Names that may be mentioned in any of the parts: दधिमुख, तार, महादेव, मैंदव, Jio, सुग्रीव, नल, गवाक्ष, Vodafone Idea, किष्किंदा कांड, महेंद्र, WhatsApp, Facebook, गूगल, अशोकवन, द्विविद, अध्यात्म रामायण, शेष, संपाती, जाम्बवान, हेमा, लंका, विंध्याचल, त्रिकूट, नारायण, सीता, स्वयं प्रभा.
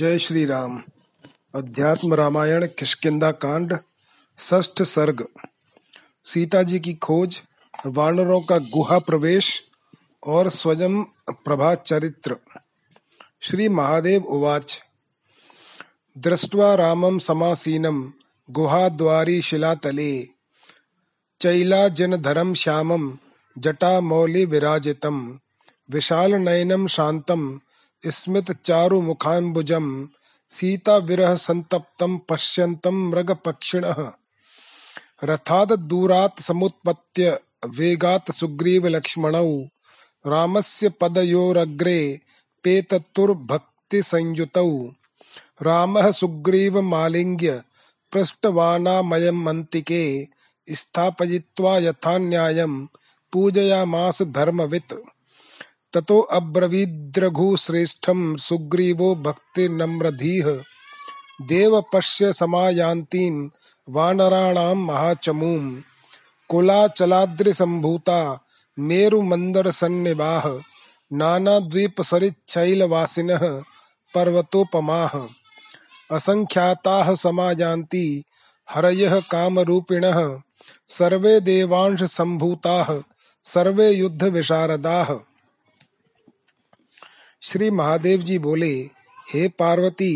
जय श्री राम। अध्यात्म रामायण किष्किंदा कांड षष्ठ सर्ग। सीता जी की खोज, वानरों का गुहा प्रवेश और स्वयं प्रभा चरित्र। श्री महादेव उवाच। दृष्ट्वा रामं समासीनं गुहाद्वारि शिलातले, चैलाजनधरं श्यामं जटामौलिविराजितं, विशालनयनं शान्तं स्मितचारुमुखाम्बुजं, सीताविरहसन्तप्तं पश्यन्तं मृगपक्षिणः। रथात् दूरात् समुत्पत्य वेगात् सुग्रीवलक्ष्मणौ, रामस्य पदयोरग्रे पेततुर्भक्तिसंयुतौ। रामः सुग्रीवमालिङ्ग्य पृष्ठवानामयम् अन्तिके, स्थापयित्वा यथान्यायं पूजयामास धर्मवित्। ततो अब्रवीद्रघुश्रेष्ठं सुग्रीवो भक्तिर्नम्रधीः, देव पश्य समायान्तीं वानराणां महाचमूं। कुलाचलाद्रिसम्भूता मेरुमन्दरसन्निभाः, नानाद्वीपसरिच्छैलवासिनः पर्वतोपमाः। असंख्याताः समायान्ति हरयः कामरूपिणः, सर्वे देवांशसम्भूताः सर्वे युद्धविशारदाः। श्री महादेव जी बोले, हे पार्वती,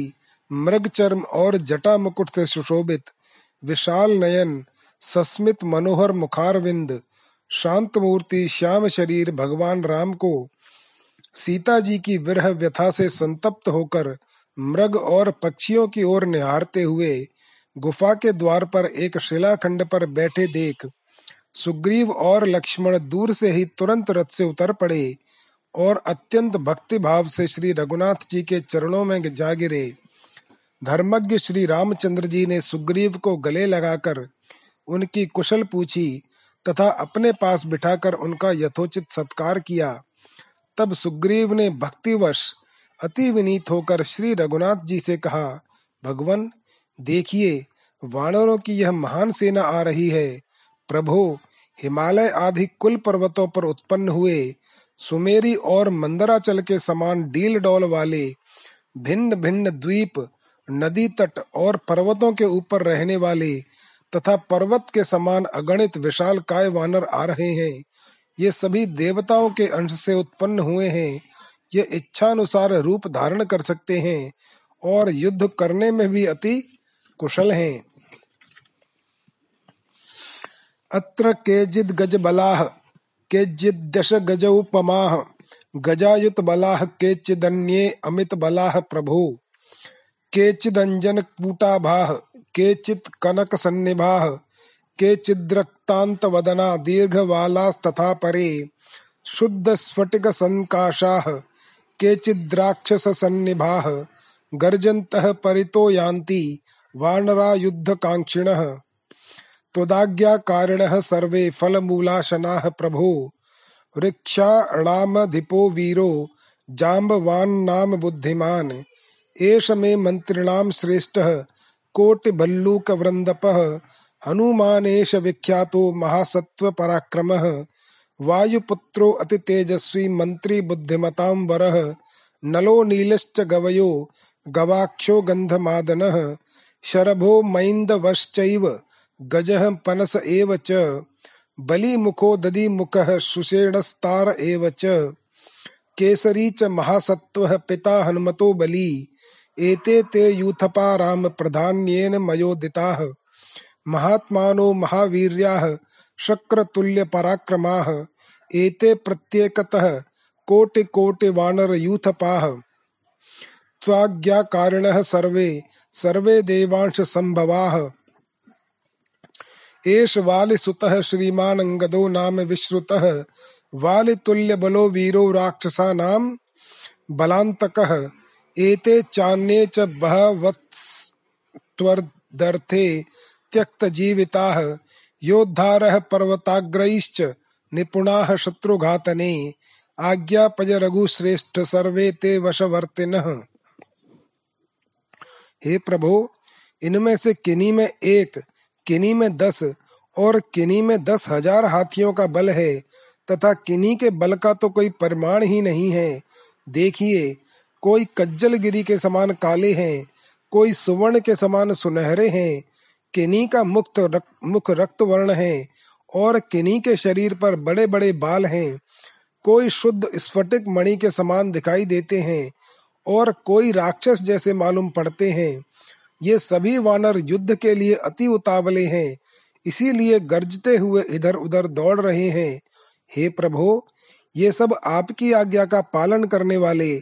मृग चर्म और जटा मुकुट से सुशोभित, विशाल नयन, सस्मित मनोहर मुखारविंद, शांत मूर्ति, श्याम शरीर भगवान राम को सीता जी की विरह व्यथा से संतप्त होकर मृग और पक्षियों की ओर निहारते हुए गुफा के द्वार पर एक शिलाखंड पर बैठे देख सुग्रीव और लक्ष्मण दूर से ही तुरंत रथ से उतर पड़े और अत्यंत भक्ति भाव से श्री रघुनाथ जी के चरणों में जा गिरे। धर्मज्ञ श्री रामचंद्र जी ने सुग्रीव को गले लगाकर उनकी कुशल पूछी तथा अपने पास बिठाकर उनका यथोचित सत्कार किया। तब सुग्रीव ने भक्तिवश अति विनीत होकर श्री रघुनाथ जी से कहा, भगवन देखिए, वानरों की यह महान सेना आ रही है। प्रभो, हिमालय आदि कुल पर्वतों पर उत्पन्न हुए सुमेरी और मंदराचल के समान डील डौल वाले भिन्न भिन्न द्वीप, नदी तट और पर्वतों के ऊपर रहने वाले तथा पर्वत के समान अगणित विशाल काय वानर आ रहे हैं। ये सभी देवताओं के अंश से उत्पन्न हुए हैं, ये इच्छानुसार रूप धारण कर सकते हैं और युद्ध करने में भी अति कुशल हैं। अत्र केचिद् गज बलाः केचिद्दश गज उपमाः, गजायुत बलाः केचिदन्ये अमित बलाः प्रभु। केचिदंजन कूटाभाः केचित् कनक सन्निभाः, केचिद्रक्तान्त वदना दीर्घवालास्तथा परे। शुद्ध स्फटिक संकाशाः केचिद्राक्षस सन्निभाः, गर्जन्तः परितो यान्ति वानरा युद्ध कांक्षिणः। त्वदाज्ञाकारिणः सर्वे फलमूलाशनाः प्रभो। ऋक्षाणामधिपो वीरो जाम्बवान् नाम बुद्धिमान्, एष मे मन्त्रिणां श्रेष्ठः कोटिभल्लूकवृन्दपः। हनुमानेष विख्यातो महासत्त्वपराक्रमः, वायुपुत्रो अतितेजस्वी मन्त्री बुद्धिमतां वरः। नलो नीलश्च गवयो गवाक्षो गंधमादनः, शरभो महेंद्रवश्चैव गजः पनस एव च। बली मुखो दधिमुखः सुषेणस्तार एव च। केसरी च महासत्त्वः पिता हनुमतो बली। एते ते यूथपा राम प्रधान्येन मयोदिताः, महात्मानो महावीर्याः शक्रतुल्य पराक्रमाः। एते प्रत्येकतः कोटि कोटि वानर यूथपाः। त्वाज्ञाकारिणः सर्वे सर्वे देवांश संभवाः। एष वालिसुतः श्रीमान अंगदो नाम विश्रुतः, वालितुल्य बलो वीरो राक्षसानां बलान्तकः। एते चान्ये च बहवस्त्वर्दर्थे त्यक्त जीविताः, योद्धारः पर्वताग्रैश्च निपुणाः शत्रुघातने। आज्ञापय रघुश्रेष्ठ सर्वे ते वशवर्तिनः। हे प्रभो, इनमें से किन्हीं में एक, किन्हीं में 10 और किन्हीं में 10,000 हाथियों का बल है तथा किन्हीं के बल का तो कोई परिमाण ही नहीं है। देखिए, कोई कज्जलगिरी के समान काले हैं, कोई सुवर्ण के समान सुनहरे हैं, किन्हीं का मुख रक्त वर्ण है और किन्हीं के शरीर पर बड़े बड़े बाल हैं, कोई शुद्ध स्फटिक मणि के समान दिखाई देते हैं और कोई राक्षस जैसे मालूम पड़ते हैं। ये सभी वानर युद्ध के लिए अति उतावले हैं, इसीलिए गर्जते हुए इधर उधर दौड़ रहे हैं। हे प्रभो, ये सब आपकी आज्ञा का पालन करने वाले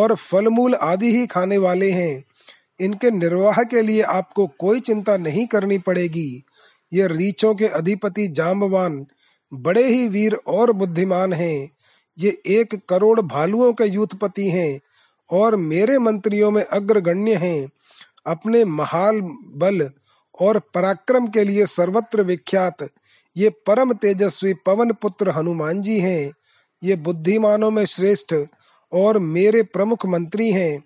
और फलमूल आदि ही खाने वाले हैं। इनके निर्वाह के लिए आपको कोई चिंता नहीं करनी पड़ेगी। ये रीछों के अधिपति जाम्बवान बड़े ही वीर और बुद्धिमान हैं। ये 1 करोड़ भालुओं के यूथपति हैं और मेरे मंत्रियों में अग्रगण्य हैं। अपने महान बल और पराक्रम के लिए सर्वत्र विख्यात ये परम तेजस्वी पवन पुत्र हनुमान जी हैं। ये बुद्धिमानों में श्रेष्ठ और मेरे प्रमुख मंत्री हैं।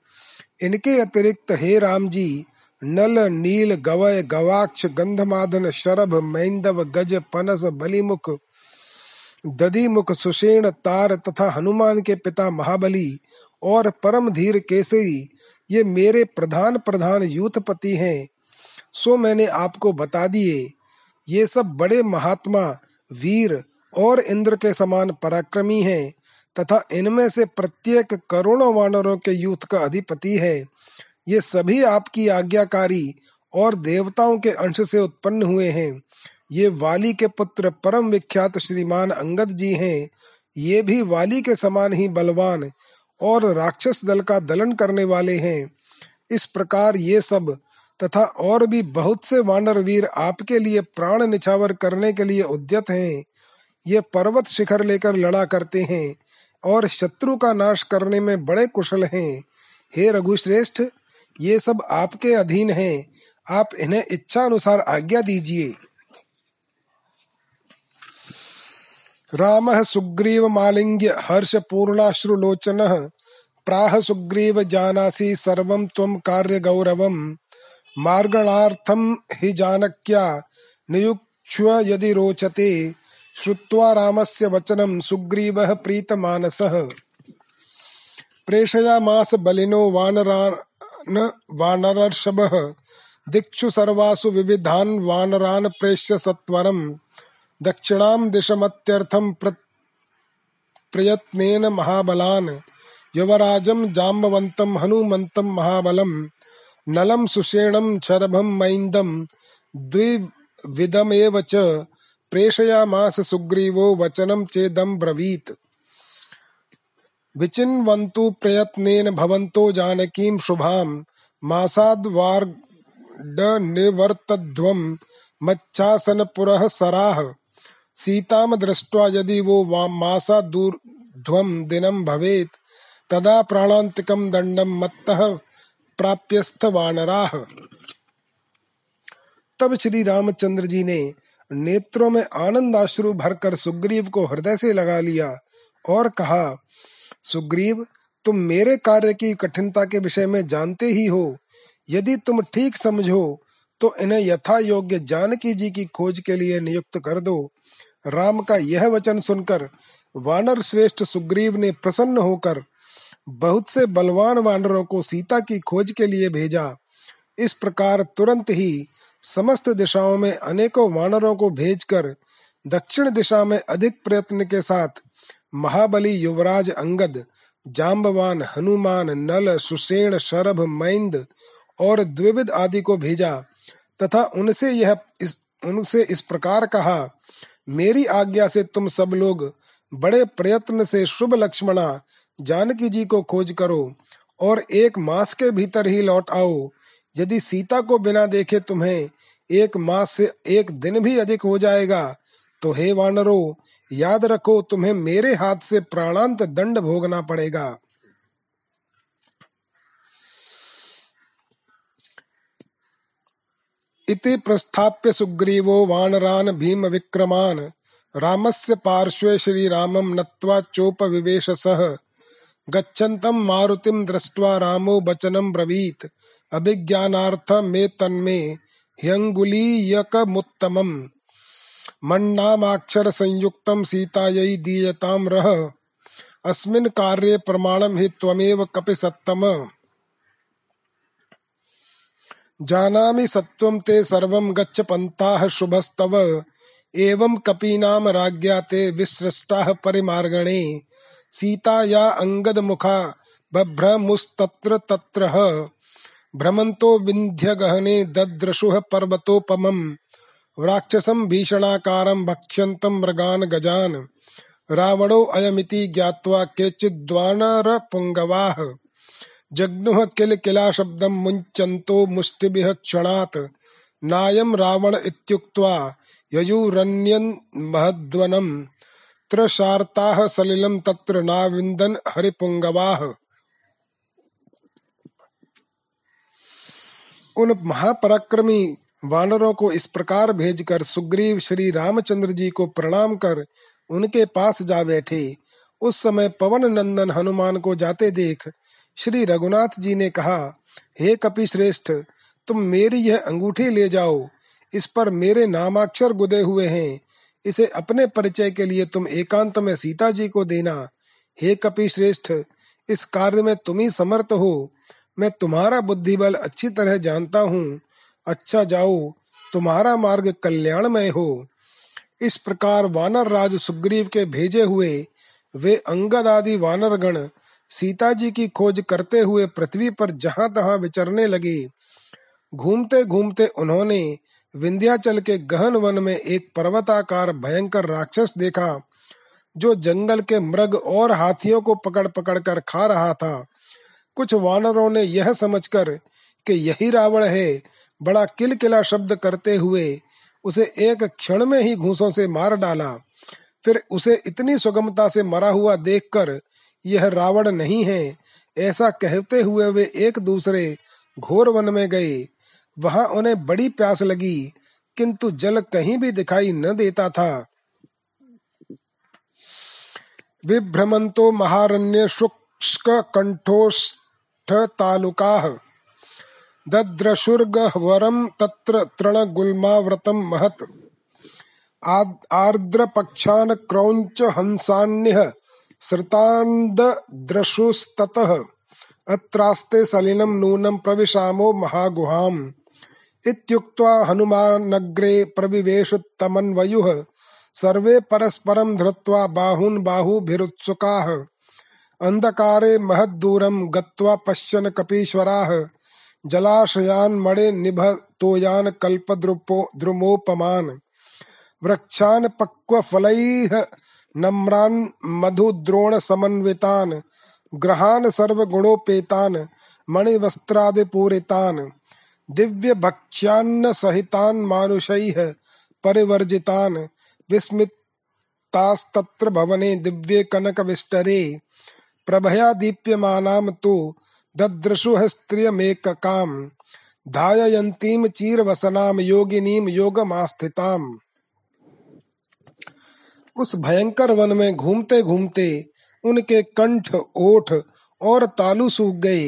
इनके अतिरिक्त हे राम जी, नल, नील, गवय, गवाक्ष, गंधमाधन, शरभ, महेंद्र, गज, पनस, बलिमुख, दधिमुख, सुषेण, तार तथा हनुमान के पिता महाबली और परम धीर केसरी ये मेरे प्रधान यूथपति हैं। सो मैंने आपको बता दिए। ये सब बड़े महात्मा, वीर और इंद्र के समान पराक्रमी हैं तथा इनमें से प्रत्येक करोड़ों वानरों के यूथ का अधिपति है। ये सभी आपकी आज्ञाकारी और देवताओं के अंश से उत्पन्न हुए हैं। ये वाली के पुत्र परम विख्यात श्रीमान अंगद जी हैं। ये भी वाली के समान ही बलवान और राक्षस दल का दलन करने वाले हैं। इस प्रकार ये सब तथा और भी बहुत से वानर वीर आपके लिए प्राण निछावर करने के लिए उद्यत हैं। ये पर्वत शिखर लेकर लड़ा करते हैं और शत्रु का नाश करने में बड़े कुशल हैं। हे रघुश्रेष्ठ, ये सब आपके अधीन हैं। आप इन्हें इच्छा अनुसार आज्ञा दीजिए। रामः सुग्रीव मालिंग्य हर्ष पूर्णाश्रुलोचनः प्राह सुग्रीव जानासि सर्वं त्वं कार्य गौरवम् मार्गणार्थं हि जानक्या नियुक्ष्व यदि रोचते श्रुत्वा रामस्य वचनं सुग्रीवः प्रीतमानसः प्रेषयामास बलिनो वानरान् वानरर्षभः दिक्षु सर्वासु विविधान् वानरान् प्रेष्य सत्वरम् दक्षिणां दिशमत्यर्थं प्रयत्नेन महाबलान् युवराजं जाम्बवन्तं हनुमन्तं महाबलं नलं सुषेणं शरभं मैन्दं द्विविधमेव च प्रेषयामास सुग्रीवो वचनं चेदं ब्रवीत् विचिन्वन्तु प्रयत्नेन भवन्तो जानकीं शुभां मासाद्वार्डनिवर्तध्वं मच्छासनपुरः सराः सीताम दृष्ट्वा यदि वो मासा दूर्ध्वं दिनं भवेत् तदा प्राणान्तिकं दण्डं मत्तः प्राप्यस्थ वानराः। तब श्री रामचंद्र जी ने नेत्रों में आनंद आश्रु भरकर सुग्रीव को हृदय से लगा लिया और कहा, सुग्रीव, तुम मेरे कार्य की कठिनता के विषय में जानते ही हो। यदि तुम ठीक समझो तो इन्हें यथा योग्य जानकी जी की खोज के लिए नियुक्त कर दो। राम का यह वचन सुनकर वानर श्रेष्ठ सुग्रीव ने प्रसन्न होकर बहुत से बलवान वानरों को सीता की खोज के लिए भेजा। इस प्रकार तुरंत ही समस्त दिशाओं में अनेकों वानरों को भेजकर दक्षिण दिशा में अधिक प्रयत्न के साथ महाबली युवराज अंगद, जाम्बवान, हनुमान, नल, सुषेण, शरभ, मैंद और द्विविद आदि को भेजा तथा उनसे इस प्रकार कहा, मेरी आज्ञा से तुम सब लोग बड़े प्रयत्न से शुभ लक्ष्मणा जानकी जी को खोज करो और 1 मास के भीतर ही लौट आओ। यदि सीता को बिना देखे तुम्हें 1 मास से 1 दिन भी अधिक हो जाएगा तो हे वानरों, याद रखो, तुम्हें मेरे हाथ से प्राणांत दंड भोगना पड़ेगा। इति प्रस्थाप्य सुग्रीवो वानरान भीम विक्रमान रामस्य पार्श्वे श्री रामं नत्वा चोपविवेश सह गच्छन्तं मारुतिं दृष्ट्वा रामो वचनं ब्रवीत अभिज्ञानार्थ मे तन्मे ह्यंगुलीयकमुत्तमं मन्नामाक्षर संयुक्तं सीतायै दीयतां रह अस्मिन् कार्ये प्रमाणं हि त्वमेव कपिसत्तम। जानामि सत्त्वं ते सर्वं गच्छ पन्थाः शुभस्तव। एवं कपीनाम राज्ञा ते विसृष्टाः परिमार्गणे। सीता या अंगद मुखा बभ्रमुस्तत्र तत्रः। भ्रमन्तो विंध्य गहने दद्रशुः पर्वतोपमं। राक्षसं भीषणाकारं भक्ष्यन्तं मृगान् गजान्। रावणो अयमिति ज्ञात्वा केचिद्वानर पुंगवाः। जग्नुः किल किला शब्दं मुञ्चन्तो मुष्टिभिः क्षणात्। नायं रावण इत्युक्त्वा ययुरन्यं महद्वनं। त्रशार्ताः सलिलं तत्र नाविन्दन् हरिपुंगवाः। उन महापराक्रमी वानरों को इस प्रकार भेजकर सुग्रीव श्री रामचंद्र जी को प्रणाम कर उनके पास जा बैठे। उस समय पवन नंदन हनुमान को जाते देख श्री रघुनाथ जी ने कहा, हे कपि श्रेष्ठ, तुम मेरी यह अंगूठी ले जाओ। इस पर मेरे नामाक्षर गुदे हुए हैं। इसे अपने परिचय के लिए तुम एकांत में सीता जी को देना। हे कपि श्रेष्ठ, इस कार्य में तुम ही समर्थ हो। मैं तुम्हारा बुद्धिबल अच्छी तरह जानता हूँ। अच्छा जाओ, तुम्हारा मार्ग कल्याणमय हो। इस प्रकार वानर राज सुग्रीव के भेजे हुए वे अंगद आदि वानरगण सीता जी की खोज करते हुए पृथ्वी पर जहाँ तहाँ विचरने लगे। घूमते घूमते उन्होंने विंध्याचल के गहन वन में एक पर्वताकार भयंकर राक्षस देखा, जो जंगल के मृग और हाथियों को पकड़ पकड़ कर खा रहा था। कुछ वानरों ने यह समझकर कि यही रावण है, बड़ा किलकिला शब्द करते हुए उसे एक क्षण में ही घूंसों से मार डाला। फिर उसे इतनी सुगमता से मरा हुआ देखकर यह रावण नहीं है, ऐसा कहते हुए वे एक दूसरे घोर वन में गए। वहां उन्हें बड़ी प्यास लगी, किंतु जल कहीं भी दिखाई न देता था। विभ्रमन्तो महारण्य शुष्क कंठोष तालुकाः। दद्रशुर्गह्वरं तत्र तृणगुल्माव्रतं महत्। आर्द्रपक्षान् क्रौञ्च हंसान्यः श्रुतान्दद्रशुस्ततः। अत्रास्ते सलिलं नूनं प्रविशामो महागुहाम्। इत्युक्त्वा हनुमानग्रे प्रविवेशतमन्वयुः। सर्वे परस्परं धृत्वा बाहून् बाहुभिरुत्सुकाः। अंधकारे महद्दूरं गत्वा पश्यन् कपीश्वराः। जलाशयान् मणे निभतोयान् कल्पद्रुपो द्रुमोपमान्। वृक्षान् पक्वफलैः नम्रान् मधुद्रोण समन्वितान्। ग्रहान् सर्वगुणोपेतान् मणिवस्त्रादिपूरितान्। दिव्यभक्ष्यान्न सहितान् मानुषैः परिवर्जितान्। विस्मितास्तत्र भवने दिव्ये कनकविष्टरे। प्रभया दीप्यमानां तु ददृशुः स्त्रियमेककां। धाययन्तीं चीरवसनां योगिनीं योगमास्थितां। उस भयंकर वन में घूमते घूमते उनके कंठ, ओठ और तालू सूख गए।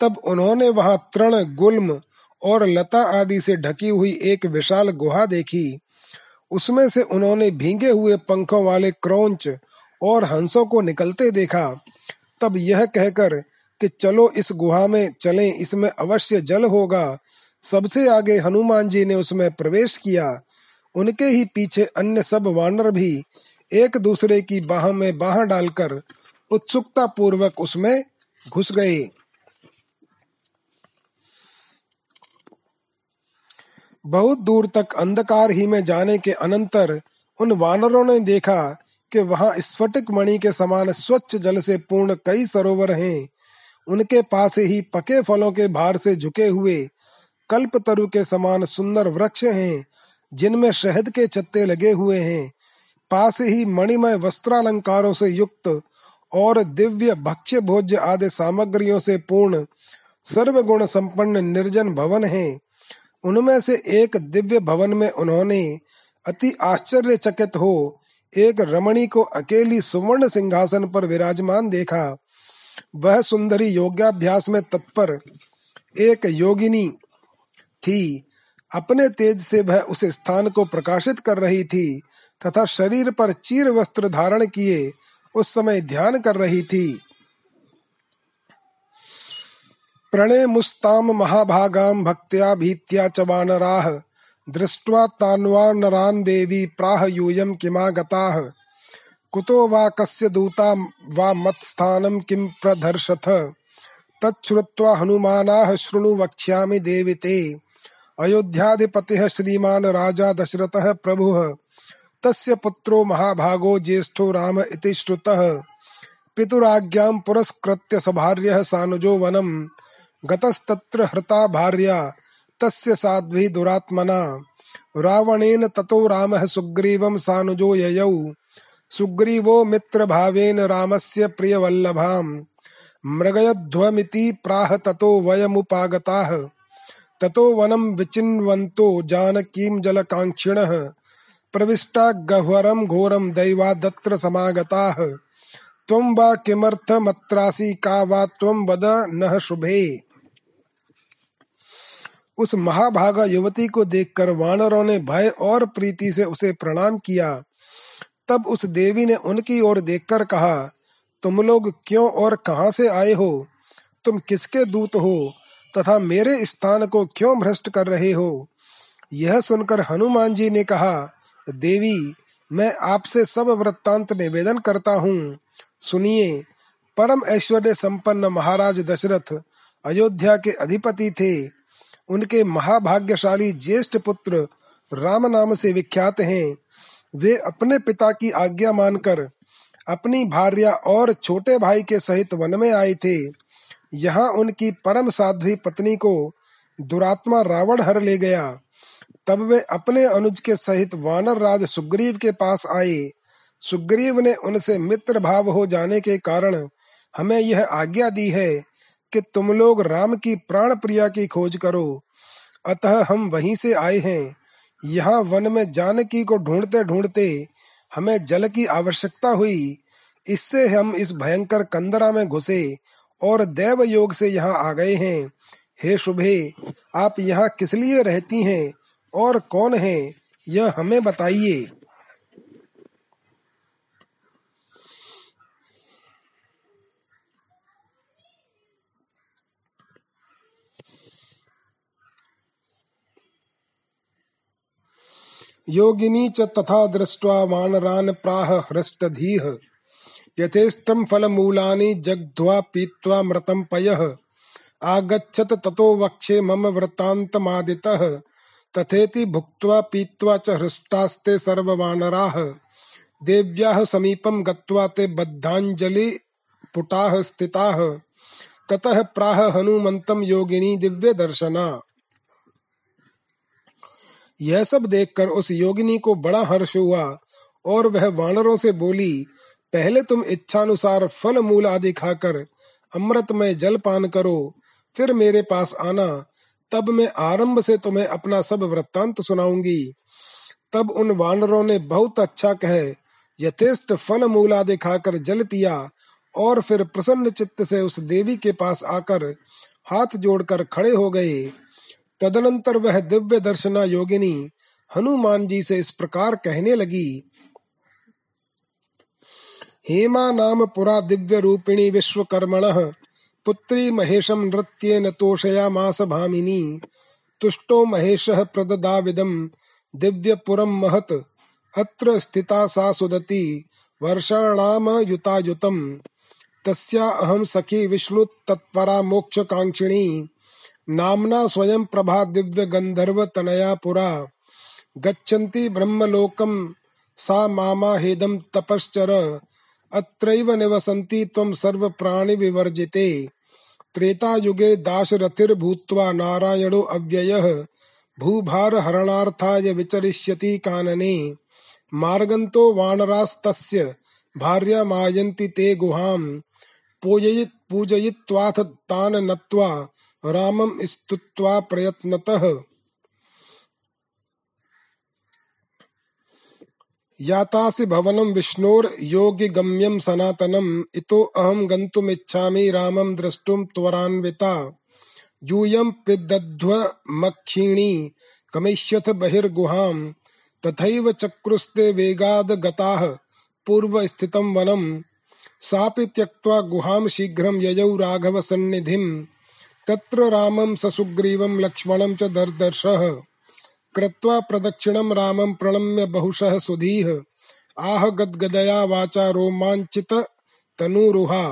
तब उन्होंने वहां तृण, गुल्म और लता आदि से ढकी हुई एक विशाल गुहा देखी। उसमें से उन्होंने भींगे हुए पंखों वाले क्रौंच और हंसों को निकलते देखा। तब यह कहकर कि चलो इस गुहा में चलें, इसमें अवश्य जल होगा, सबसे आगे हनुमान जी ने उसमें प्रवेश किया। उनके ही पीछे अन्य सब वानर भी एक दूसरे की बाह में बाह डालकर उत्सुकता पूर्वक उसमें घुस गए। बहुत दूर तक अंधकार ही में जाने के अनंतर उन वानरों ने देखा कि वहां स्फटिक मणि के समान स्वच्छ जल से पूर्ण कई सरोवर हैं। उनके पास ही पके फलों के भार से झुके हुए कल्पतरु के समान सुंदर वृक्ष हैं, जिनमें शहद के छत्ते लगे हुए हैं। पास ही मणिमय वस्त्रालंकारों से युक्त और दिव्य भक्ष्य भोज्य आदि सामग्रियों से पूर्ण सर्वगुण संपन्न निर्जन भवन है। उनमें से एक दिव्य भवन में उन्होंने अति आश्चर्यचकित हो एक रमणी को अकेली सुवर्ण सिंहासन पर विराजमान देखा। वह सुंदरी योगाभ्यास में तत्पर एक योगिनी थी। अपने तेज से वह उस स्थान को प्रकाशित कर रही थी तथा शरीर पर चीर वस्त्र धारण किए उस समय ध्यान कर रही थी। प्रणय मुस्ताम महाभागाम भक्त्या भीत्या च वानराः दृष्ट्वा तान्वा नरान् देवी प्राह यूयं किमागताः कुतो वा कस्य दूता वा मत्स्थानं किं प्रदर्शथ तच्छ्रुत्वा हनुमानाः शृणु वक्ष्यामि देविते अयोध्याधिपतिः श्रीमान् राजा दशरथः प्रभुः तस्य पुत्रो महाभागो ज्येष्ठो राम इति श्रुतः पितुराज्ञां पुरस्कृत्य सभार्यः सानुजो वनं गतस्तत्र हृता भार्या तस्य साध्वी दुरात्मना रावणेन ततो रामः सुग्रीवं सानुजो ययौ सुग्रीवो मित्रभावेन रामस्य प्रियवल्लभां मृगयध्वमिति प्राह ततो वयमुपागताः ततो वनं विचिन्वन्तो जानकीं जलकांक्षिणः प्रविष्टा गह्वरं घोरं दैवादत्र समागताः त्वं वा किमर्थमत्रासि का वा त्वं वद नः शुभे। उस महाभागा युवती को देखकर वानरों ने भय और प्रीति से उसे प्रणाम किया। तब उस देवी ने उनकी ओर देखकर कहा, तुम लोग क्यों और कहां से आए हो? तुम किसके दूत हो तथा मेरे स्थान को क्यों भ्रष्ट कर रहे हो? यह सुनकर हनुमान जी ने कहा, देवी मैं आपसे सब वृत्तांत निवेदन करता हूँ। सुनिए, परम ऐश्वर्य संपन्न महाराज दशरथ अयोध्या के अधिपति थे। उनके महाभाग्यशाली ज्येष्ठ पुत्र राम नाम से विख्यात हैं। वे अपने पिता की आज्ञा मानकर अपनी भार्या और छोटे भाई के सहित वन में आए थे। यहाँ उनकी परम साध्वी पत्नी को दुरात्मा रावण हर ले गया। तब वे अपने अनुज के सहित वानर राज सुग्रीव के पास आए। सुग्रीव ने उनसे मित्र भाव हो जाने के कारण हमें यह आज्ञा दी है कि तुम लोग राम की प्राण प्रिया की खोज करो। अतः हम वहीं से आए हैं। यहाँ वन में जानकी को ढूंढते ढूंढते हमें जल की आवश्यकता हुई। इससे हम इस भयंकर कंदरा में घुसे और देव योग से यहाँ आ गए हैं। हे शुभे, आप यहाँ किस लिए रहती हैं और कौन है, यह हमें बताइए। योगिनी च तथा दृष्ट्वा वानरान् प्राह हृष्टधीः यथेष्टं फलमूलानि जग्ध्वा पीत्वा मृतं पयः आगच्छत ततो वक्षे मम वृत्तान्तमादितः तथेति भुक्त्वा पीत्वा च हृष्टास्ते सर्ववानराः देव्याः समीपं गत्वा ते बद्धाञ्जलि पुटाः स्थिताः ततः प्राह हनुमन्तं योगिनी दिव्य दर्शना। यह सब देखकर उस योगिनी को बड़ा हर्ष हुआ और वह वानरों से बोली, पहले तुम इच्छानुसार फल मूल आदि खाकर अमृत में जल पान करो, फिर मेरे पास आना, तब मैं आरंभ से तुम्हें अपना सब वृत्तांत सुनाऊंगी। तब उन वानरों ने बहुत अच्छा कहे यथेष्ट फल मूल आदि खाकर जल पिया और फिर प्रसन्न चित्त से उस देवी के पास आकर हाथ जोड़कर खड़े हो गए। तदनंतर वह दिव्य दर्शना योगिनी हनुमान जी से इस प्रकार कहने लगी, हेमा नाम पुरा दिव्य रूपिणी विश्वकर्मणः पुत्री महेशं नृत्येन तोषयामास भामिनी तुष्टो महेशः प्रददाविदं दिव्यपुरं महत् अत्र स्थिता सा सुदती वर्षाणाम युतायुतं तस्या अहं सखी विष्णु तत्परा मोक्षकांक्षिणी नामना स्वयं प्रभा दिव्य गंधर्व तनया पुरा गच्छन्ति ब्रह्मलोकं सा मामा हेदं तपश्चर अत्रैव निवसन्ति त्वं सर्व प्राणि विवर्जिते त्रेता युगे दाशरथिर भूत्वा नारायणो अव्ययः भूभार हरणार्थाय विचरिष्यति कानने मार्गन्तो वानरास्तस्य भार्या मायन्ति ते गुहां पूजयित्वाथ तान नत्वा रामं स्तुत्वा प्रयत्नतः यातासि भवनं विष्णोर योगि गम्यं सनातनं इतो अहं गन्तुमिच्छामि रामं द्रष्टुं त्वरान्विता यूयं पिदध्व मक्षिणी गमिष्यथ बहिर्गुहां तथैव चक्रुस्ते वेगाद गताः पूर्व स्थितं वनं सापि त्यक्त्वा गुहां शीघ्रं ययौ राघव सन्निधिं तत्र रामं स सुग्रीवं लक्ष्मणं च दर्दर्शः कृत्वा प्रदक्षिणं रामं प्रणम्य बहुशः सुधीः आह गदगदया वाचा रोमांचित तनुरुहा।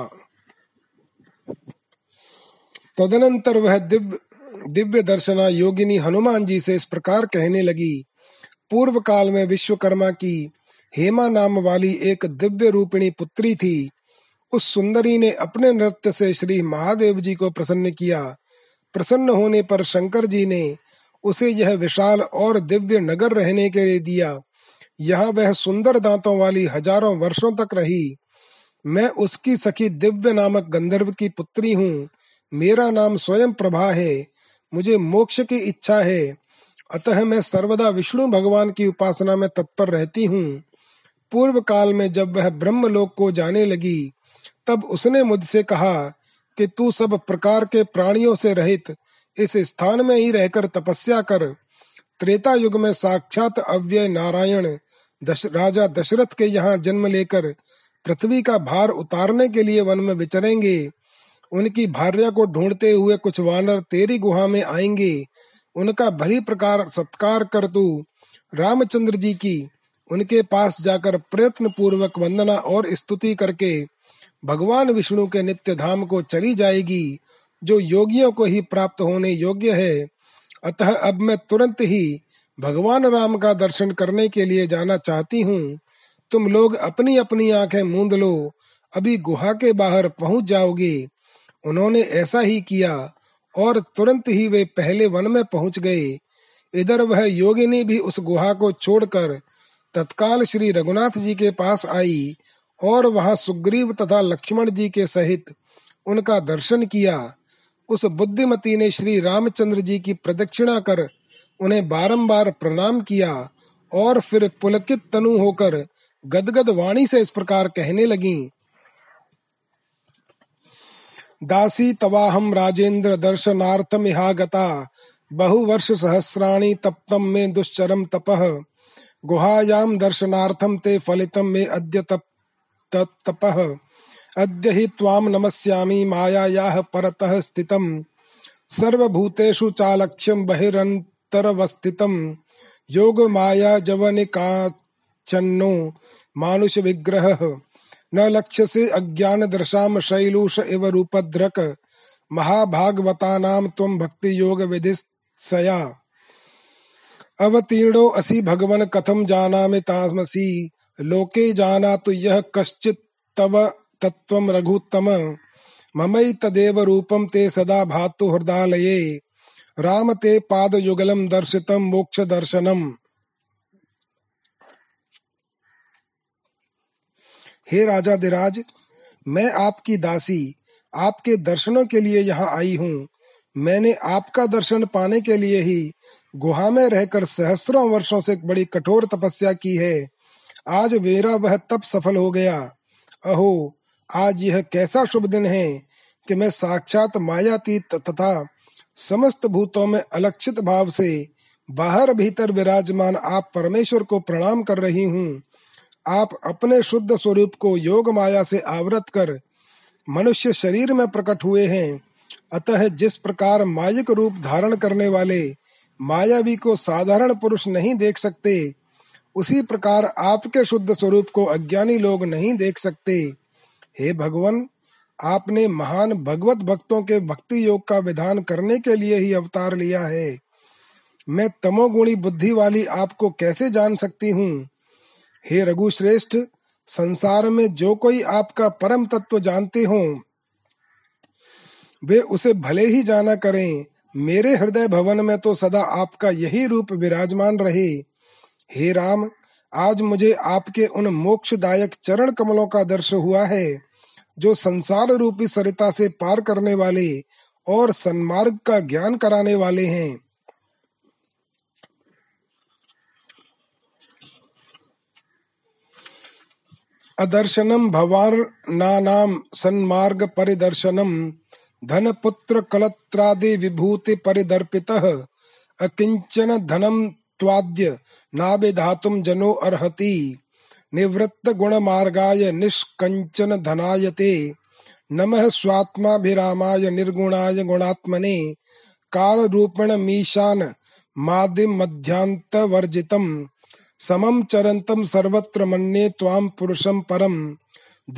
तदनंतर वह दिव्य दर्शना योगिनी हनुमान जी से इस प्रकार कहने लगी। पूर्व काल में विश्वकर्मा की हेमा नाम वाली एक दिव्य रूपिणी पुत्री थी। उस सुंदरी ने अपने नृत्य से श्री महादेव जी को प्रसन्न किया। प्रसन्न होने पर शंकर जी ने उसे यह विशाल और दिव्य नगर रहने के लिए दिया। यहाँ वह सुंदर दांतों वाली हजारों वर्षों तक रही। मैं उसकी सखी दिव्य नामक गंधर्व की पुत्री हूँ। मेरा नाम स्वयं प्रभा है। मुझे मोक्ष की इच्छा है, अतः मैं सर्वदा विष्णु भगवान की उपासना में तत्पर रहती हूँ। पूर्व काल में जब वह ब्रह्मलोक को जाने लगी तब उसने मुझसे कहा कि तू सब प्रकार के प्राणियों से रहित इस स्थान में ही रहकर तपस्या कर। त्रेता युग में साक्षात अव्यय नारायण राजा दशरथ के यहाँ जन्म लेकर पृथ्वी का भार उतारने के लिए वन में विचरेंगे। उनकी भार्या को ढूंढते हुए कुछ वानर तेरी गुहा में आएंगे। उनका भली प्रकार सत्कार कर तू रामचंद्र जी की उनके पास जाकर प्रयत्न पूर्वक वंदना और स्तुति करके भगवान विष्णु के नित्य धाम को चली जाएगी, जो योगियों को ही प्राप्त होने योग्य है। अतः अब मैं तुरंत ही भगवान राम का दर्शन करने के लिए जाना चाहती हूँ। तुम लोग अपनी अपनी आंखें मूंद लो, अभी गुहा के बाहर पहुँच जाओगे। उन्होंने ऐसा ही किया और तुरंत ही वे पहले वन में पहुँच गए। इधर वह योगिनी भी उस गुहा को छोड़कर तत्काल श्री रघुनाथ जी के पास आई और वहाँ सुग्रीव तथा लक्ष्मण जी के सहित उनका दर्शन किया। उस बुद्धिमती ने श्री रामचंद्र जी की प्रदक्षिणा कर उन्हें बारंबार प्रणाम किया और फिर पुलकित तनु होकर गदगद वाणी से इस प्रकार कहने लगीं। दासी तवाहम राजेंद्र दर्शनार्थम इहागता बहुवर्ष सहस्राणि तप्तम मे दुश्चरम तपः गुहायाम दर्शनार्थम ते फलितम मे अद्य तपः अद्य हि त्वाम नमस्यामि मायायाः परतः स्थितम् सर्वभूतेषु चालक्ष्यं बहिरन्तरवस्थितम् योग माया जवनिकाच्छन्नो मानुष विग्रहः न लक्ष्यसे अज्ञान दर्शाम शैलूष इव रूपद्रक महाभागवतानां त्वं भक्ति योग विधिस्सया अवतीर्णो असि भगवन कथं जानामि तामसि लोके जानातु यः कश्चित् तव तत्त्वं रघुत्तम ममैतदेव रूपं ते सदा भातु हृदालये राम ते पादयुगलं दर्शितं मोक्ष दर्शनम्। हे राजा दिराज, मैं आपकी दासी आपके दर्शनों के लिए यहाँ आई हूँ। मैंने आपका दर्शन पाने के लिए ही गुहा में रहकर सहस्रों वर्षों से बड़ी कठोर तपस्या की है। आज मेरा वह तप सफल हो गया। अहो, आज यह कैसा शुभ दिन है कि मैं साक्षात मायातीत तथा समस्त भूतों में अलक्षित भाव से बाहर भीतर विराजमान आप परमेश्वर को प्रणाम कर रही हूँ। आप अपने शुद्ध स्वरूप को योग माया से आवृत कर मनुष्य शरीर में प्रकट हुए हैं। अतः जिस प्रकार मायिक रूप धारण करने वाले मायावी को साधारण पुरुष नहीं देख सकते, उसी प्रकार आपके शुद्ध स्वरूप को अज्ञानी लोग नहीं देख सकते। हे भगवन, आपने महान भगवत भक्तों के भक्ति योग का विधान करने के लिए ही अवतार लिया है। मैं तमोगुणी बुद्धि वाली आपको कैसे जान सकती हूँ? हे रघुश्रेष्ठ, संसार में जो कोई आपका परम तत्व जानते हो वे उसे भले ही जाना करें, मेरे हृदय भवन में तो सदा आपका यही रूप विराजमान रहे। हे राम, आज मुझे आपके उन मोक्षदायक चरण कमलों का दर्शन हुआ है जो संसार रूपी सरिता से पार करने वाले और सन्मार्ग का ज्ञान कराने वाले हैं। अदर्शनम भवानानाम सन्मार्ग परिदर्शनम धन पुत्र कलत्रादि विभूति परिदर्पितः अकिंचन धनम त्वाद्य नाभिधातुम जनो अर्हति निवृत्त गुण मार्गाय निष्कंचन धनायते नमः स्वात्माभिरामाय निर्गुणाय गुणात्मने काल रूपण मीशान मादि मध्यांत वर्जितम समम चरंतम सर्वत्र मन्ये त्वाम पुरुषम परम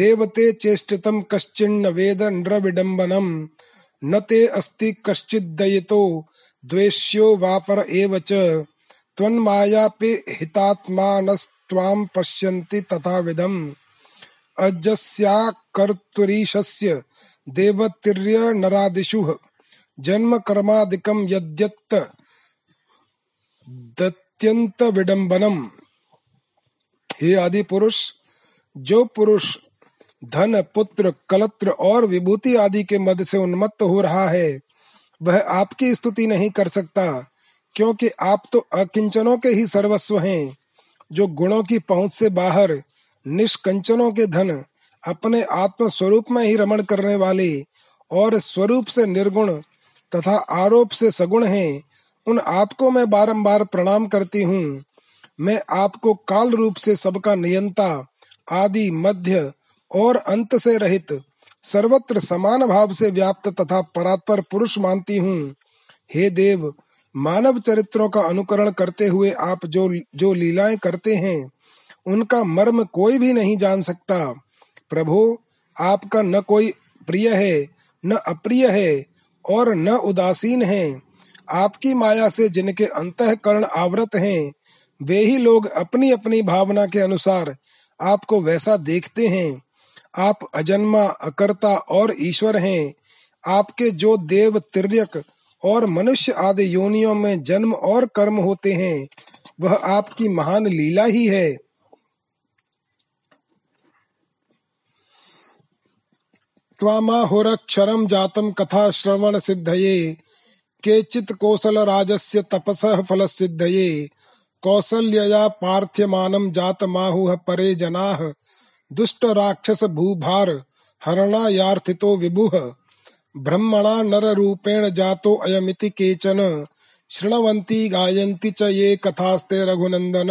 देवते चेष्टितम कश्चिन्न वेद नृविडम्बनम न ते अस्ति कश्चिद्दयितो द्वेष्यो वापर एव च त्वन्मायापि हितात्मानस्त्वां पश्यन्ति तथाविधम् अजस्या कर्तुरीशस्य देवतिर्य नरादिषुः जन्म कर्मादिकं यद्यत् दत्यन्त विडम्बनम्। हे आदि पुरुष, जो पुरुष धन पुत्र कलत्र और विभूति आदि के मद से उन्मत्त हो रहा है वह आपकी स्तुति नहीं कर सकता, क्योंकि आप तो अकिंचनों के ही सर्वस्व हैं, जो गुणों की पहुंच से बाहर निष्कंचनों के धन अपने आत्म स्वरूप में ही रमण करने वाले और स्वरूप से निर्गुण तथा आरोप से सगुण हैं। उन आपको मैं बारंबार प्रणाम करती हूँ। मैं आपको काल रूप से सबका नियंता आदि मध्य और अंत से रहित सर्वत्र समान भाव से व्याप्त तथा परात्पर पुरुष मानती हूँ। हे देव, मानव चरित्रों का अनुकरण करते हुए आप जो लीलाएं करते हैं उनका मर्म कोई भी नहीं जान सकता। प्रभु, आपका न कोई प्रिय है न अप्रिय है और न उदासीन है। आपकी माया से जिनके अंतःकरण आवृत हैं वे ही लोग अपनी अपनी भावना के अनुसार आपको वैसा देखते हैं। आप अजन्मा, अकर्ता और ईश्वर हैं। आपके जो देव तिर्यक और मनुष्य आदि योनियों में जन्म और कर्म होते हैं वह आपकी महान लीला ही है। त्वामाहुरक्षरं जातं कथा श्रवण सिद्धये केचित् कौशल राजस्य तपसः फल सिद्धये कौसल्यया पार्थ्यमानं जातमाहुः परे जनाः दुष्ट राक्षस भूभार हरणायार्थितो विभुः ब्रह्मणा नर रूपेण जातो अयमिति केचन शृण्वन्ति गायन्ति च ये कथास्ते रघुनंदन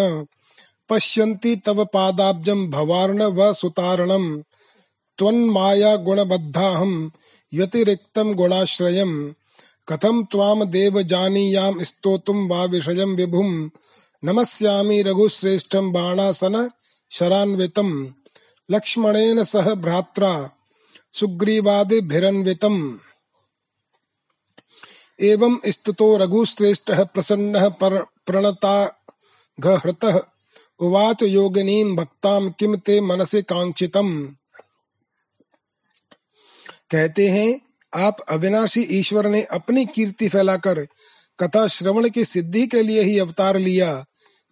पश्यन्ति तव पादाब्जं भवार्न व सुतारणं त्वन्माया गुणबद्धाहं व्यतिरिक्तं गुणाश्रयं कथं त्वां देव जानीयां स्तोतुं वा विषयं विभुं नमस्यामि रघुश्रेष्ठं बाणासन शरान्वितं लक्ष्मणेन सह भ्रात्रा सुग्रीवादिभिरन्वितं। एवं स्तुतो रघुश्रेष्ठः प्रसन्नः प्रणताघहृतः उवाच योगिनीं भक्तां किं ते मनसि कांक्षितं। कहते हैं, आप अविनाशी ईश्वर ने अपनी कीर्ति फैलाकर कथा श्रवण की सिद्धि के लिए ही अवतार लिया।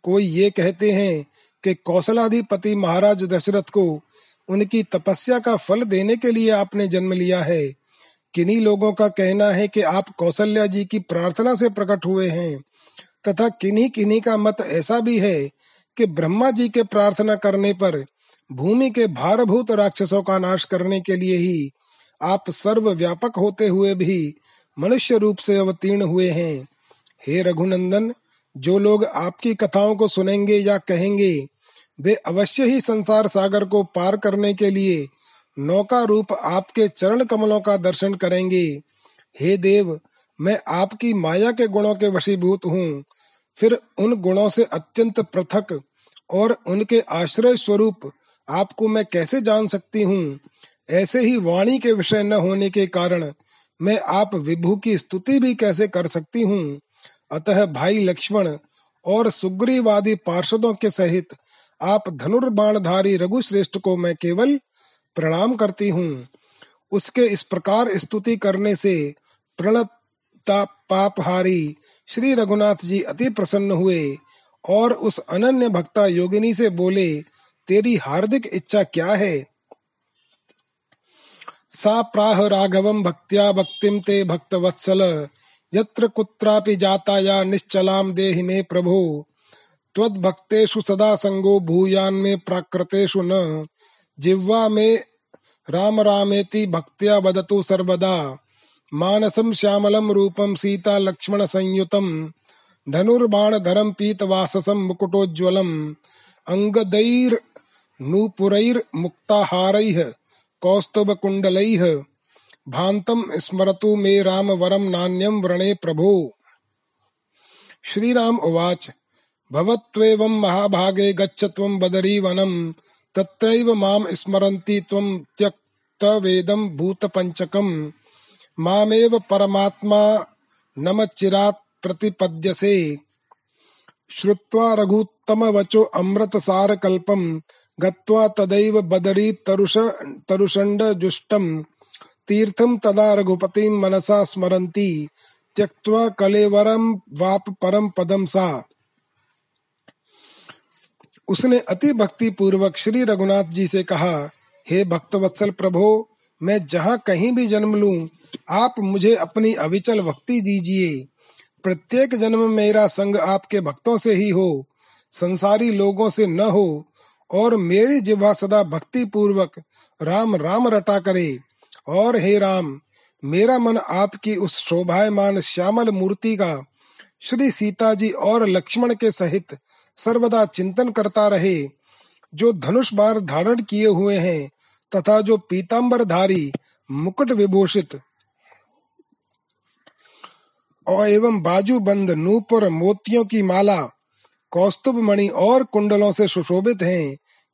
कोई ये कहते हैं कि कौशलाधिपति महाराज दशरथ को उनकी तपस्या का फल देने के लिए आपने जन्म लिया है। किन्हीं लोगों का कहना है कि आप कौशल्या जी की प्रार्थना से प्रकट हुए हैं तथा किन्हीं का मत ऐसा भी है कि ब्रह्मा जी के प्रार्थना करने पर भूमि के भारभूत राक्षसों का नाश करने के लिए ही आप सर्व व्यापक होते हुए भी मनुष्य रूप से अवतीर्ण हुए हैं। हे रघुनंदन, जो लोग आपकी कथाओं को सुनेंगे या कहेंगे वे अवश्य ही संसार सागर को पार करने के लिए नौका रूप आपके चरण कमलों का दर्शन करेंगे। हे देव, मैं आपकी माया के गुणों के वशीभूत हूँ, फिर उन गुणों से अत्यंत पृथक और उनके आश्रय स्वरूप आपको मैं कैसे जान सकती हूँ। ऐसे ही वाणी के विषय न होने के कारण मैं आप विभु की स्तुति भी कैसे कर सकती हूँ। अतः भाई लक्ष्मण और सुग्रीवादी पार्षदों के सहित आप धनुर्बाणधारी रघुश्रेष्ठ को मैं केवल प्रणाम करती हूँ। उसके इस प्रकार स्तुति करने से प्रणता पापहारी श्री रघुनाथ जी अति प्रसन्न हुए और उस अनन्य भक्ता योगिनी से बोले, तेरी हार्दिक इच्छा क्या है। सा प्राह राघवं भक्त्या भक्तिं ते भक्तवत्सल यत्र कुत्रापि जाताया निश्चलां देहि मे प्रभो त्वद्भक्तेषु सदा संगो भूयान् मे प्राकृतेषु न जिह्वा मे राम रामेति भक्त्या वदतु सर्वदा मानसं श्यामलं रूपं सीता लक्ष्मण संयुतं धनुर्बाण धरं पीतवाससं मुकुटोज्ज्वलं अंगदैर् नूपुरैर मुक्ताहारैः कौस्तुभकुण्डलैः भान्तम स्मरतु मे राम वरम नान्यम व्रणे प्रभो। श्री राम उवाच भवत्वेवं महाभागे गच्छत्वं बदरीवनं तत्रैव माम स्मरन्ति त्वं त्यक्तवेदं भूतपञ्चकं मामेव परमात्मा नमचिरात् प्रतिपद्यसे। श्रुत्वा रघुत्तम वचो अमृतसार कल्पम गत्वा तदैव बदरी तरुषण्ड जुष्टम तीर्थम तदा रघुपतिं मनसा स्मरन्ति त्यक्त्वा कलेवरं वाप परम पदम सा। उसने अति भक्ति पूर्वक श्री रघुनाथ जी से कहा, हे भक्तवत्सल प्रभो, मैं जहाँ कहीं भी जन्म लूं आप मुझे अपनी अविचल भक्ति दीजिए। प्रत्येक जन्म मेरा संग आपके भक्तों से ही हो, संसारी लोगों से न हो, और मेरी जिह्वा सदा भक्ति पूर्वक राम राम रटा करे। और हे राम, मेरा मन आपकी उस शोभायमान श्यामल मूर्ति का श्री सीता जी और लक्ष्मण के सहित सर्वदा चिंतन करता रहे, जो धनुष बाण धारण किए हुए हैं तथा जो पीताम्बरधारी मुकुट विभूषित और एवं बाजूबंद नूपुर मोतियों की माला कौस्तुभ मणि और कुंडलों से सुशोभित हैं।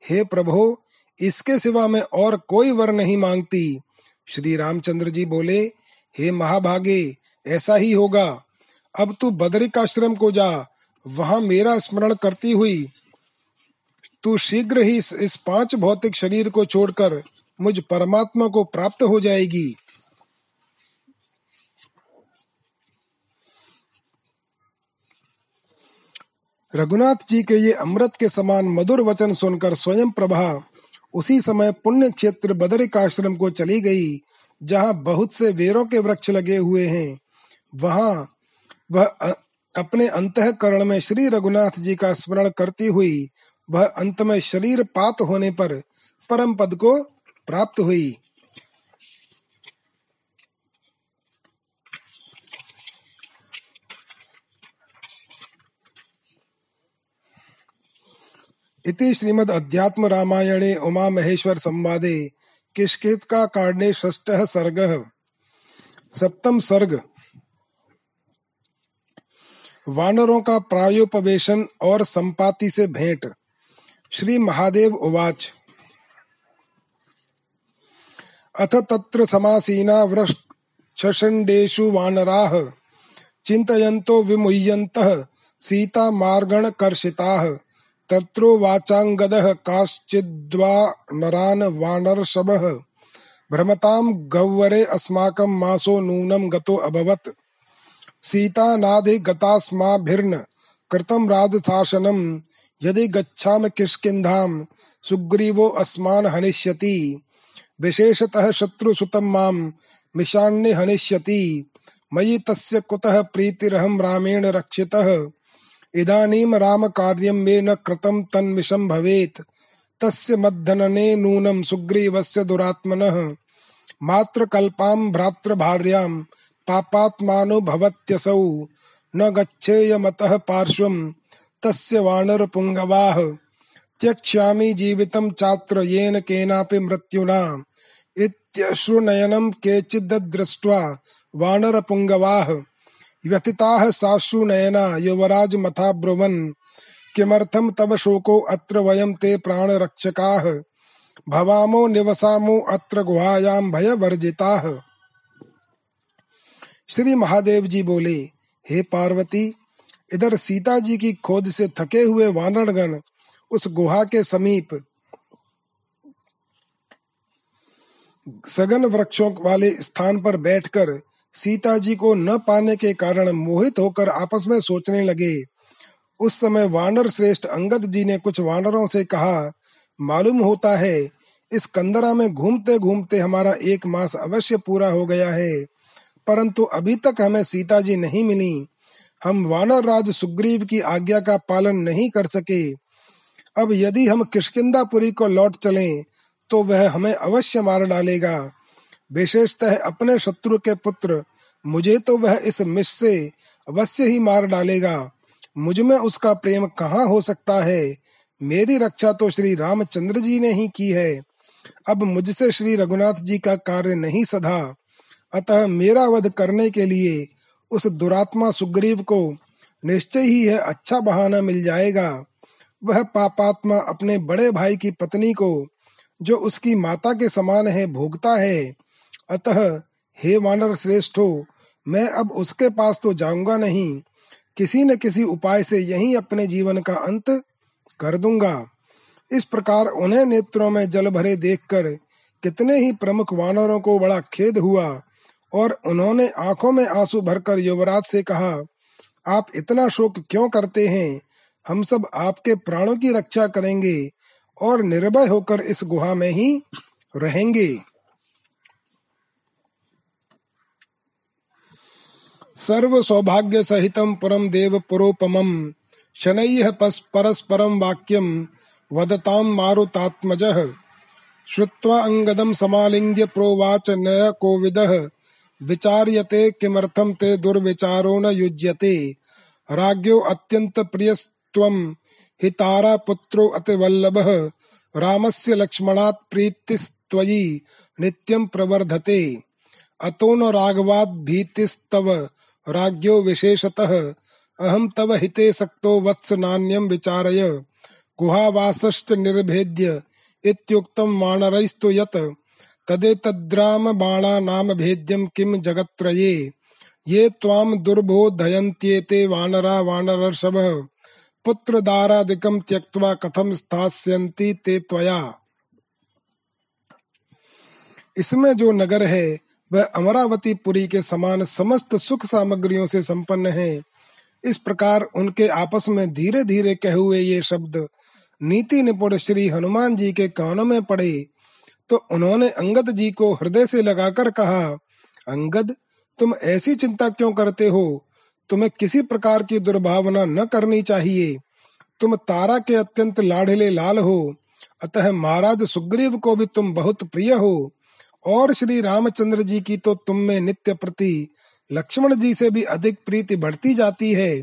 हे प्रभो, इसके सिवा मैं और कोई वर नहीं मांगती। श्री रामचंद्र जी बोले, हे महाभागे, ऐसा ही होगा। अब तू बदरिकाश्रम को जा, वहां मेरा स्मरण करती हुई तू शीघ्र ही इस पांच भौतिक शरीर को छोड़कर मुझ परमात्मा को प्राप्त हो जाएगी। रघुनाथ जी के ये अमृत के समान मधुर वचन सुनकर स्वयं प्रभा उसी समय पुण्य क्षेत्र बदरिकाश्रम को चली गई, जहाँ बहुत से वेरों के वृक्ष लगे हुए हैं। वहाँ वह अपने अंतःकरण में श्री रघुनाथ जी का स्मरण करती हुई वह अंत में शरीर पात होने पर परम पद को प्राप्त हुई। इति श्रीमद् अध्यात्म रामायणे उमा महेश्वर संवादे किष्किंदा कांडे षष्ठः सर्गः। सप्तम सर्ग वानरों का प्रायोपवेशन और संपाती से भेंट। श्री महादेव उवाच अथ तत्र समासीना वृक्षषण्डेषु वानराः चिन्तयन्तो विमुह्यन्तः सीता मार्गण कर्षिताः तत्रो वाचांगदः काश्चिद्वा नरान वानरशबः भ्रमतां गव्वरे अस्माकं मासो नूनं गतो अभवत्। सीता नाधि गतास्माभिर्न कृतं राजशासनं यदि गच्छाम किष्किन्धां सुग्रीवो अस्मान् हनिष्यति विशेषतः शत्रुसुतं मां मिषान्ने हनिष्यति मयि तस्य कुतः प्रीतिरहं रामेण रक्षितः इदानीम राम कार्यं मे न कृतं तन्मिषं भवेत् तस्य मद्धनने नूनं सुग्रीवस्य दुरात्मनः मात्रकल्पां भ्रातृभार्यां पापात्मानो भवत्यसौ न गच्छेयमतः पार्श्वं तस्य वानरपुङ्गवाः त्यक्ष्यामि जीवितं चात्र येन केनापि मृत्युना इत्यश्रुनयनं केचिद्दृष्ट्वा वानरपुङ्गवाः व्यथिताः साश्रुनयना युवराज मथा ब्रुवन् किमर्थं तव शोको अत्र वयं ते प्राणरक्षकाः भवामो निवसामो अत्र गुहायां भयवर्जिताः। श्री महादेव जी बोले, हे पार्वती, इधर सीता जी की खोज से थके हुए वानरगण उस गुहा के समीप सघन वृक्षों वाले स्थान पर बैठकर सीता जी को न पाने के कारण मोहित होकर आपस में सोचने लगे। उस समय वानर श्रेष्ठ अंगद जी ने कुछ वानरों से कहा, मालूम होता है इस कंदरा में घूमते घूमते हमारा एक मास अवश्य पूरा हो गया है, परंतु अभी तक हमें सीता जी नहीं मिली। हम वानर राज सुग्रीव की आज्ञा का पालन नहीं कर सके। अब यदि हम किष्किंधापुरी को लौट चलें तो वह हमें अवश्य मार डालेगा। विशेषतः अपने शत्रु के पुत्र मुझे तो वह इस मिष से अवश्य ही मार डालेगा। मुझ में उसका प्रेम कहाँ हो सकता है। मेरी रक्षा तो श्री रामचंद्र जी ने ही की है। अब मुझसे श्री रघुनाथ जी का कार्य नहीं सधा, अतः मेरा वध करने के लिए उस दुरात्मा सुग्रीव को निश्चय ही है अच्छा बहाना मिल जाएगा। वह पापात्मा अपने बड़े भाई की पत्नी को, जो उसकी माता के समान है, भोगता है। अतः हे वानर श्रेष्ठो, मैं अब उसके पास तो जाऊंगा नहीं, किसी न किसी उपाय से यहीं अपने जीवन का अंत कर दूंगा। इस प्रकार उन्हें नेत्रों में जल भरे देखकर कितने ही प्रमुख वानरों को बड़ा खेद हुआ और उन्होंने आंखों में आंसू भरकर युवराज से कहा, आप इतना शोक क्यों करते हैं? हम सब आपके प्राणों की रक्षा करेंगे और निर्भय होकर इस गुहा में ही रहेंगे। सर्व सौभाग्य सहितं परम देव पुरोपमं शनैः परस्परं वाक्यं वदतां मारुतात्मजः। श्रुत्वा अंगदं समालिंग्य प्रोवाच नय कोविदः, विचार्यते किमर्थं ते दुर्विचारो न युज्यते। राज्ञो अत्यंत प्रियस्त्वं हितारा पुत्रो अतिवल्लभः, रामस्य लक्ष्मणात् प्रीतिस्त्वयि नित्यं प्रवर्धते। अतो न राघवात् भीतिस्तव राज्ञो विशेषतः, अहं तव हिते सक्तो वत्स नान्यं विचारय। गुहावासश्च निर्भेद्य इत्युक्तं वानरैस्तु यत्, तदेतद्राम बाणा नाम भेद्यं किम जगत्त्रये। ये त्वाम दुर्बोधयन्त्येते वानरा वानरर्षभः, पुत्र दारादिकं त्यक्त्वा कथम स्थास्यन्ति ते त्वया। इसमें जो नगर है वह अमरावती पुरी के समान समस्त सुख सामग्रियों से संपन्न है। इस प्रकार उनके आपस में धीरे धीरे कहे हुए ये शब्द नीति निपुण श्री हनुमान जी के कानों में पड़े, तो उन्होंने अंगद जी को हृदय से लगाकर कहा, अंगद तुम ऐसी चिंता क्यों करते हो? तुम्हें किसी प्रकार की दुर्भावना न करनी चाहिए। तुम तारा के अत्यंत लाडले लाल हो, अतः महाराज सुग्रीव को भी तुम बहुत प्रिय हो, और श्री रामचंद्र जी की तो तुम में नित्य प्रति लक्ष्मण जी से भी अधिक प्रीति बढ़ती जाती है।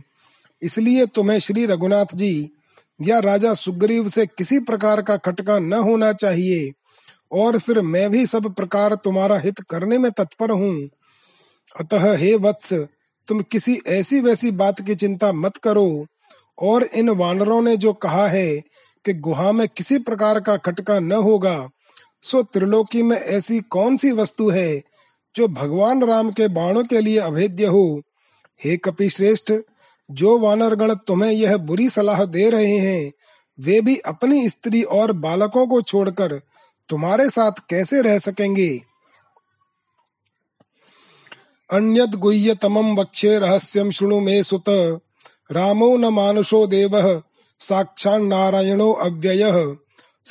इसलिए तुम्हें श्री रघुनाथ जी या राजा सुग्रीव से किसी प्रकार का खटका न होना चाहिए, और फिर मैं भी सब प्रकार तुम्हारा हित करने में तत्पर हूँ। अतः हे वत्स, तुम किसी ऐसी वैसी बात की चिंता मत करो, और इन वानरों ने जो कहा है कि गुहा में किसी प्रकार का खटका न होगा, सो त्रिलोकी में ऐसी कौन सी वस्तु है जो भगवान राम के बाणों के लिए अभेद्य हो? हे कपिश्रेष्ठ, जो वानरगण तुम्हें यह बुरी सलाह दे रहे हैं, वे भी अपनी स्त्री और बालकों को छोड़कर तुम्हारे साथ कैसे रह सकेंगे? अन्यद गुह्यतमं वक्षे रहस्यं शृणु मे सुत, रामो न मानुषो देवः साक्षात् नारायणो अव्ययः।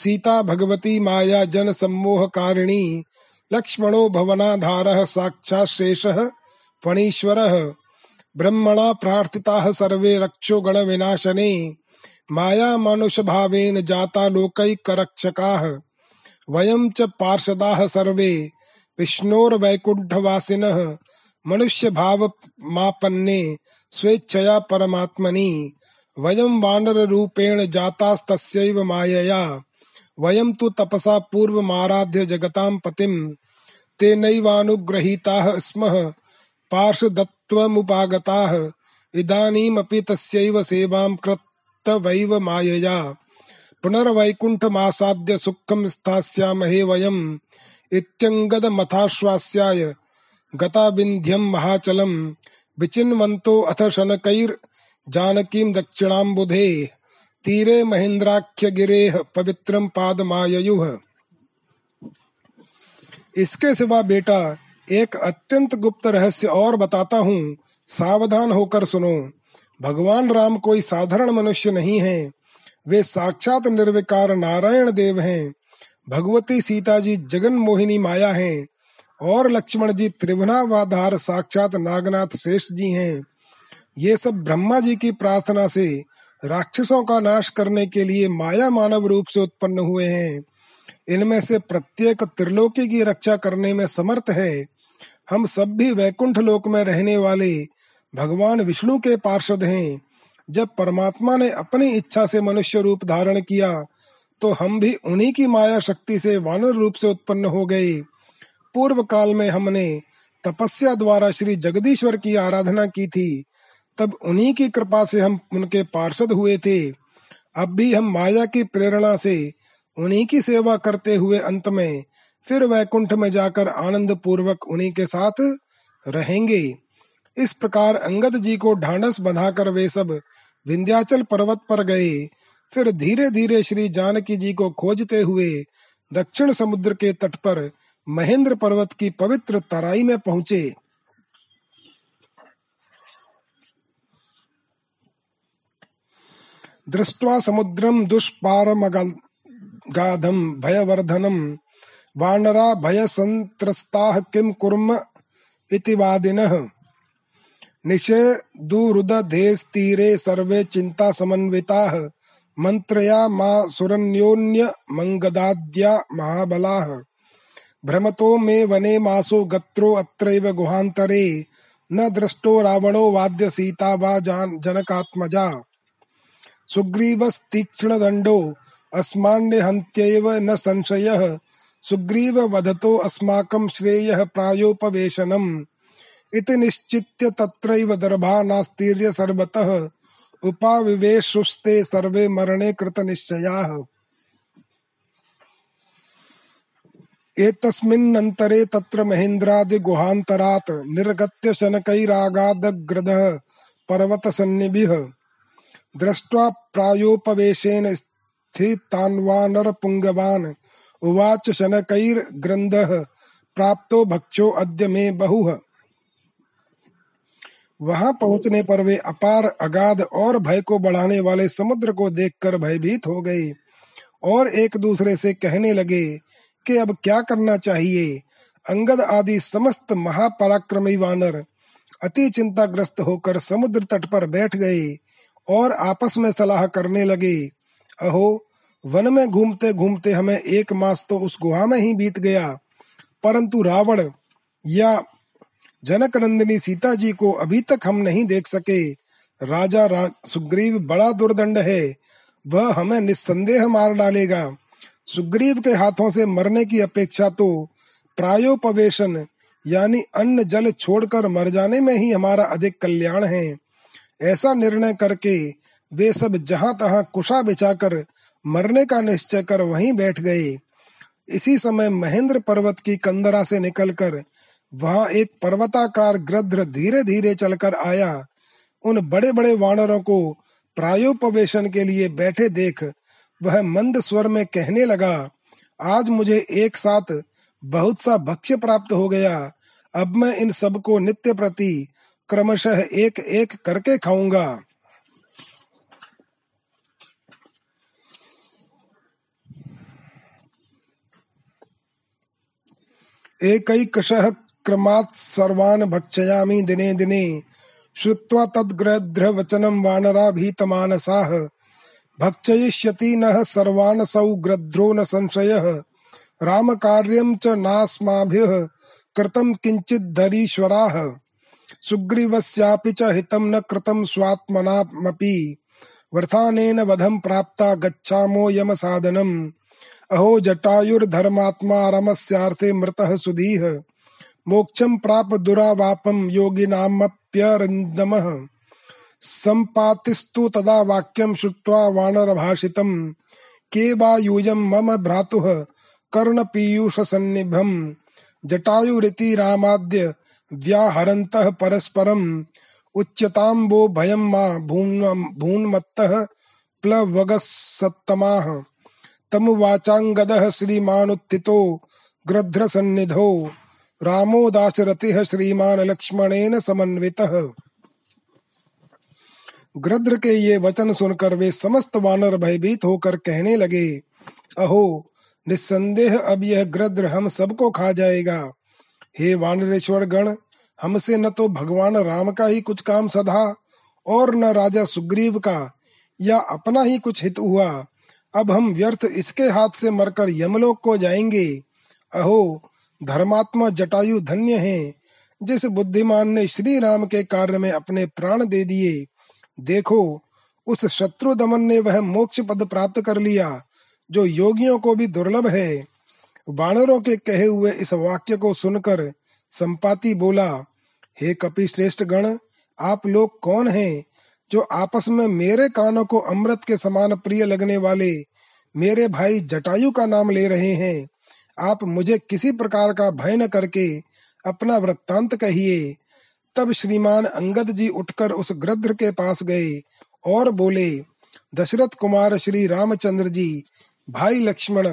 सीता भगवती माया जन सम्मोहकारिणी, लक्ष्मणो भवनाधारः साक्षात् शेषः फणीश्वरः। ब्रह्मणा प्रार्थिताः सर्वे रक्षो गण विनाशने, माया मानुष भावेन जाता लोकैकरक्षकाः। वयं च पार्षदाः सर्वे विष्णोर्वैकुण्ठवासिनः, मनुष्य भाव मापन्ने स्वेच्छया परमात्मनि। वयं वानर रूपेण जातास्तस्यैव मायया, वयं तु तपसा पूर्वमाराध्य जगतां पतिं। तेनैवानुगृहीताः स्मः पार्षदत्वमुपागताः, इदानीमपि तस्यैव सेवां कृतवैव मायया। पुनर्वैकुण्ठमासाद्य सुखं स्थास्यामहे वयम्। इत्यंगद मथाश्वास्याय गता विंध्यं महाचलं, विचिन्वन्तो अथ शनकैर् जानकीं दक्षिणाम्बुधे। तीरे महेंद्राख्य गिरेह पवित्रं पादमाययुः। इसके सिवा बेटा एक अत्यंत गुप्त रहस्य और बताता हूँ, सावधान होकर सुनो। भगवान राम कोई साधारण मनुष्य नहीं है, वे साक्षात निर्विकार नारायण देव हैं। भगवती सीता जी जगन मोहिनी माया हैं, और लक्ष्मण जी त्रिभुवनावतार साक्षात नागनाथ शेष जी हैं। ये सब ब्रह्मा जी की प्रार्थना से राक्षसों का नाश करने के लिए माया मानव रूप से उत्पन्न हुए हैं। इनमें से प्रत्येक त्रिलोकी की रक्षा करने में समर्थ है। हम सब भी वैकुंठ लोक में रहने वाले भगवान विष्णु के पार्षद हैं, जब परमात्मा ने अपनी इच्छा से मनुष्य रूप धारण किया तो हम भी उन्हीं की माया शक्ति से वानर रूप से उत्पन्न हो गए। पूर्व काल में हमने तपस्या द्वारा श्री जगदीश्वर की आराधना की थी, तब उन्हीं की कृपा से हम उनके पार्षद हुए थे। अब भी हम माया की प्रेरणा से उन्हीं की सेवा करते हुए अंत में फिर वैकुंठ में जाकर आनंद पूर्वक उन्हीं के साथ रहेंगे। इस प्रकार अंगद जी को ढांढस बंधाकर वे सब विंध्याचल पर्वत पर गए। फिर धीरे धीरे श्री जानकी जी को खोजते हुए दक्षिण समुद्र के तट पर महेंद्र पर्वत की पवित्र तराई में पहुंचे। दृष्ट्वा समुद्रम दुष्पारमगाधम भयवर्धनम वानरा भय संत्रस्ताः किम कुर्म इति वादिनः निषेदुरुदधेस्तीरे सर्वे चिंता समन्विताः मंत्रया मा सुरन्योन्य मंगदाद्या महाबलाः भ्रमतो मे वने मासो गत्रो अत्रैव गुहांतरे न दृष्टो रावणो वाद्य सीता वा जनकात्मजा सुग्रीवस्तीक्ष्ण दंडो अस्मान्य हन्त्यैव न संशयः सुग्रीव वधतो अस्माकं श्रेयः प्रायोपवेशनम् इति निश्चित्य तत्रैव दर्भा नास्तीर्य सर्वतः उपाविवेशुस्ते सर्वे मरणे कृत निश्चयाः एतस्मिन्नन्तरे तत्र महेन्द्रादि गुहान्तरात् निर्गत्य शनकैरागादग्रदः पर्वतसन्निभिः दृष्ट्वा प्रायोपवेशेन स्थितान् वानरपुङ्गवान् उवाच शनकैर्ग्रन्दः प्राप्तो भक्षो अद्य मे बहुः। वहां पहुंचने पर वे अपार अगाध और भय को बढ़ाने वाले समुद्र को देखकर भयभीत हो गए और एक दूसरे से कहने लगे कि अब क्या करना चाहिए। अंगद आदि समस्त महापराक्रमी वानर अति चिंताग्रस्त होकर समुद्र तट पर बैठ गए और आपस में सलाह करने लगे। अहो, वन में घूमते घूमते हमें एक मास तो उस गुहा में ही बीत गया, परंतु रावण या जनक नंदिनी सीता जी को अभी तक हम नहीं देख सके। राजा सुग्रीव बड़ा दुर्दंड है, वह हमें निस्संदेह मार डालेगा। सुग्रीव के हाथों से मरने की अपेक्षा तो प्रायोपवेशन यानी अन्न जल छोड़कर मर जाने में ही हमारा अधिक कल्याण है। ऐसा निर्णय करके वे सब जहां तहां कुशा बिछाकर मरने का निश्चय कर वहीं बैठ गए। इसी समय महेंद्र पर्वत की कंदरा से निकलकर वहां एक पर्वताकार गृध्र धीरे धीरे चलकर आया। उन बड़े बड़े वानरों को प्रायोपवेशन के लिए बैठे देख वह मंद स्वर में कहने लगा, आज मुझे एक साथ बहुत सा भक्ष्य प्राप्त हो गया। अब मैं इन सबको नित्य प्रति क्रमशः एक एक करके खाऊंगा। एकैकशः क्रमात् सर्वान् भक्षयामि दिने दिने श्रुत्वा तद्गृध्र वचनं वानरा भीतमानसाः भक्षयिष्यति नः सर्वान् सौ गृध्रो न संशयः रामकार्यं च नास्माभिः कृतं किञ्चिद्धरीश्वराः सुग्रीवस्यापि च हितं न कृतं स्वात्मनामपि वर्थानेन वधं प्राप्ता गच्छामो यमसाधनम् अहो जटायुर्धर्मात्मा रमस्यार्थे मृतः सुधीः मोक्षं प्राप दुरावापं योगिनामप्यरन्दमः संपातिस्तु तदा वाक्यं श्रुत्वा वानरभाषितं के वा यूयं मम भ्रातुः कर्णपीयूषसन्निभं जटायुरिति रामाद्य व्याहरन्तः परस्परम् उच्यतां वो भयं मा भून्मत्तः प्लवगस्सत्तमाः तम वाचांगदः श्रीमानुत्थितो गृध्र सन्निधो रामो दाशरथिः श्रीमान लक्ष्मणेन समन्वितः। गृध्र के ये वचन सुनकर वे समस्त वानर भयभीत होकर कहने लगे, अहो, निस्संदेह अब यह गृध्र हम सबको खा जाएगा। हे वानरेश्वर गण, हमसे न तो भगवान राम का ही कुछ काम सधा और न राजा सुग्रीव का या अपना ही कुछ हित हुआ। अब हम व्यर्थ इसके हाथ से मरकर यमलोक को जाएंगे। अहो, धर्मात्मा जटायु धन्य है, जिस बुद्धिमान ने श्री राम के कार्य में अपने प्राण दे दिए। देखो, उस शत्रु दमन ने वह मोक्ष पद प्राप्त कर लिया जो योगियों को भी दुर्लभ है। वानरों के कहे हुए इस वाक्य को सुनकर संपाती बोला, हे कपि श्रेष्ठ गण, आप लोग कौन हैं जो आपस में मेरे कानों को अमृत के समान प्रिय लगने वाले मेरे भाई जटायु का नाम ले रहे हैं। आप मुझे किसी प्रकार का भय न करके अपना वृत्तांत कहिए। तब श्रीमान अंगद जी उठकर उस गृध्र के पास गए और बोले, दशरथ कुमार श्री रामचंद्र जी, भाई लक्ष्मण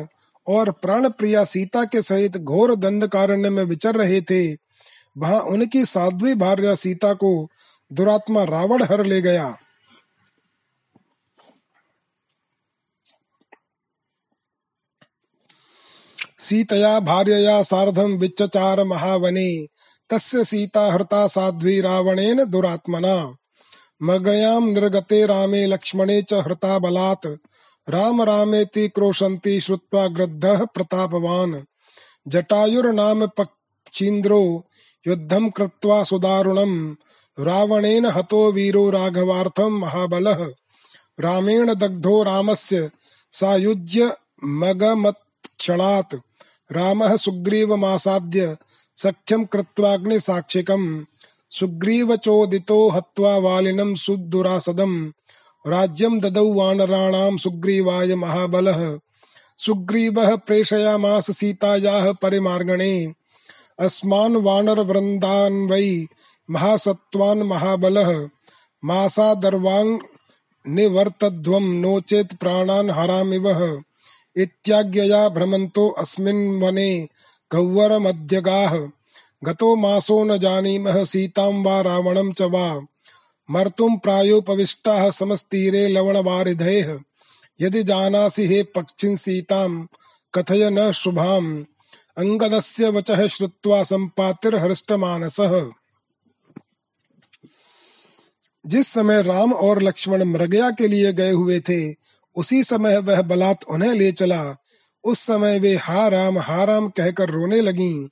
और प्राण प्रिया सीता के सहित घोर दंडकारण्य में विचर रहे थे। वहां उनकी साध्वी भार्या सीता को दुरात्मा रावण हर ले गया। सीतया भार्यया सार्धम विचचार महावने, तस्य सीता हृता साध्वी रावणेन दुरात्मना। मगयाम निर्गते रामे लक्ष्मणे च हृता बलात्, राम रामेति क्रोशन्ति श्रुत्वा गृद्धः प्रतापवान। जटायुर्नाम पक्षीन्द्रो युद्धं कृत्वा सुदारुणं, रावणेन हतो वीरो राघवार्थं महाबलः। रामेण दग्धो रामस्य सायुज्य मगमत्क्षणात्, रामः सुग्रीवमासाद्य सख्यं कृत्वाग्नि साक्षिकं। सुग्रीव चोदितो हत्वा वालिनं सुदुरासदं, राज्यं ददौ वानराणां सुग्रीवाय महाबलः। सुग्रीवः प्रेषयामास सीतायाः परिमार्गणे, अस्मान् वानरवृन्दान् वै महासत्त्वान् महाबलः। मासादर्वान् निवर्तध्वं, नो चेत् प्राणान् हरामिवः। इत्याज्ञया भ्रमन्तो अस्मिन् वने गह्वर मध्यगाः, गतो मासो न जानीमः सीतां वा रावणं च वा। मर्तुं प्रायोपविष्टाः समस्तीरे लवणवारिधेः, यदि जानासि हे पक्षिं सीतां कथय न शुभाम्। अंगदस्य वचः श्रुत्वा संपातिर्हृष्टमानसः। जिस समय राम और लक्ष्मण मृगया के लिए गए हुए थे, उसी समय वह बलात् उन्हें ले चला। उस समय वे हा राम कहकर रोने लगीं।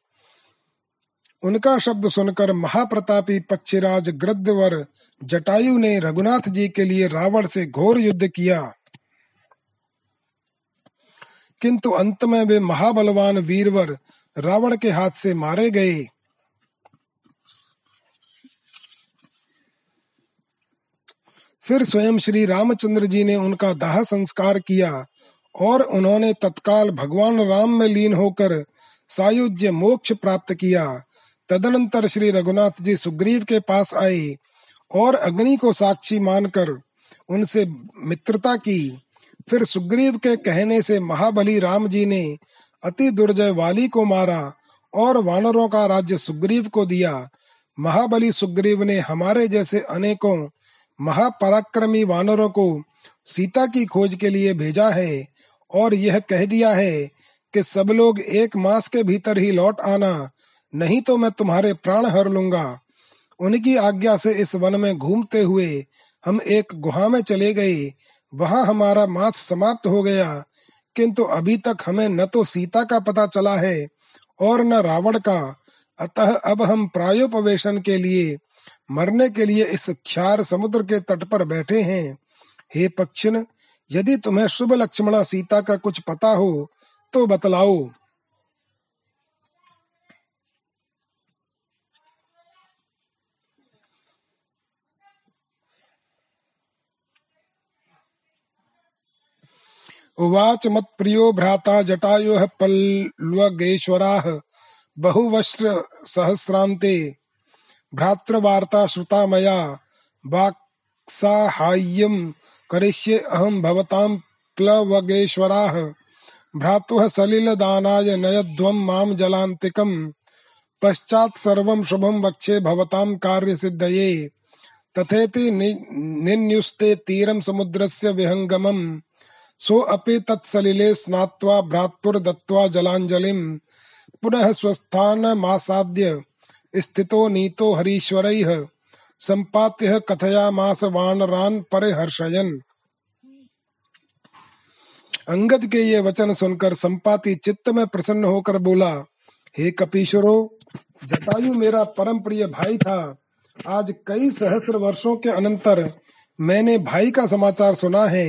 उनका शब्द सुनकर महाप्रतापी पक्षीराज गृध्रवर जटायु ने रघुनाथ जी के लिए रावण से घोर युद्ध किया, किंतु अंत में वे महाबलवान वीरवर रावण के हाथ से मारे गए। फिर स्वयं श्री रामचंद्र जी ने उनका दाह संस्कार किया और उन्होंने तत्काल भगवान राम में लीन होकर सायुज्य मोक्ष प्राप्त किया। तदनंतर श्री रघुनाथ जी सुग्रीव के पास आए और अग्नि को साक्षी मानकर उनसे मित्रता की। फिर सुग्रीव के कहने से महाबली राम जी ने अति दुर्जय वाली को मारा और वानरों का राज्य सुग्रीव को दिया। महाबली सुग्रीव ने हमारे जैसे अनेकों महापराक्रमी वानरों को सीता की खोज के लिए भेजा है और यह कह दिया है कि सब लोग एक मास के भीतर ही लौट आना, नहीं तो मैं तुम्हारे प्राण हर लूंगा। उनकी आज्ञा से इस वन में घूमते हुए हम एक गुहा में चले गए। वहां हमारा मास समाप्त हो गया, किंतु अभी तक हमें न तो सीता का पता चला है और न रावण का। अतः अब हम प्रायोपवेशन के लिए मरने के लिए इस क्षार समुद्र के तट पर बैठे हैं। हे पक्षिण, यदि तुम्हें शुभ लक्ष्मणा सीता का कुछ पता हो तो बतलाओ। उवाच मत्प्रियो भ्राता जटायुः पल्लवगेश्वराः, बहुवस्त्र सहस्रान्ते भ्रातृवार्ता श्रुता मया। वाक्साहाय्यं करिष्ये अहं भवतां प्लवगेश्वराः। भ्रातुः सलिलदानाय नयध्वं मां जलान्तिकं। पश्चात् सर्वं शुभं वक्षे भवतां कार्यसिद्धये। तथेति निन्युस्ते तीरं समुद्रस्य विहंगमं। सो अपि तत्सलिले स्नात्वा भ्रातुर्दत्त्वा जलांजलिं। पुनः स्वस्थानमासाद्य स्थितो नीतो हरीश्वरैः। सम्पात्यः कथयामास वानरान् परिहर्षयन्। अंगद के ये वचन सुनकर संपाती चित्त में प्रसन्न होकर बोला, हे कपीश्वरो, जटायु मेरा परम प्रिय भाई था। आज कई सहस्र वर्षों के अनंतर मैंने भाई का समाचार सुना है।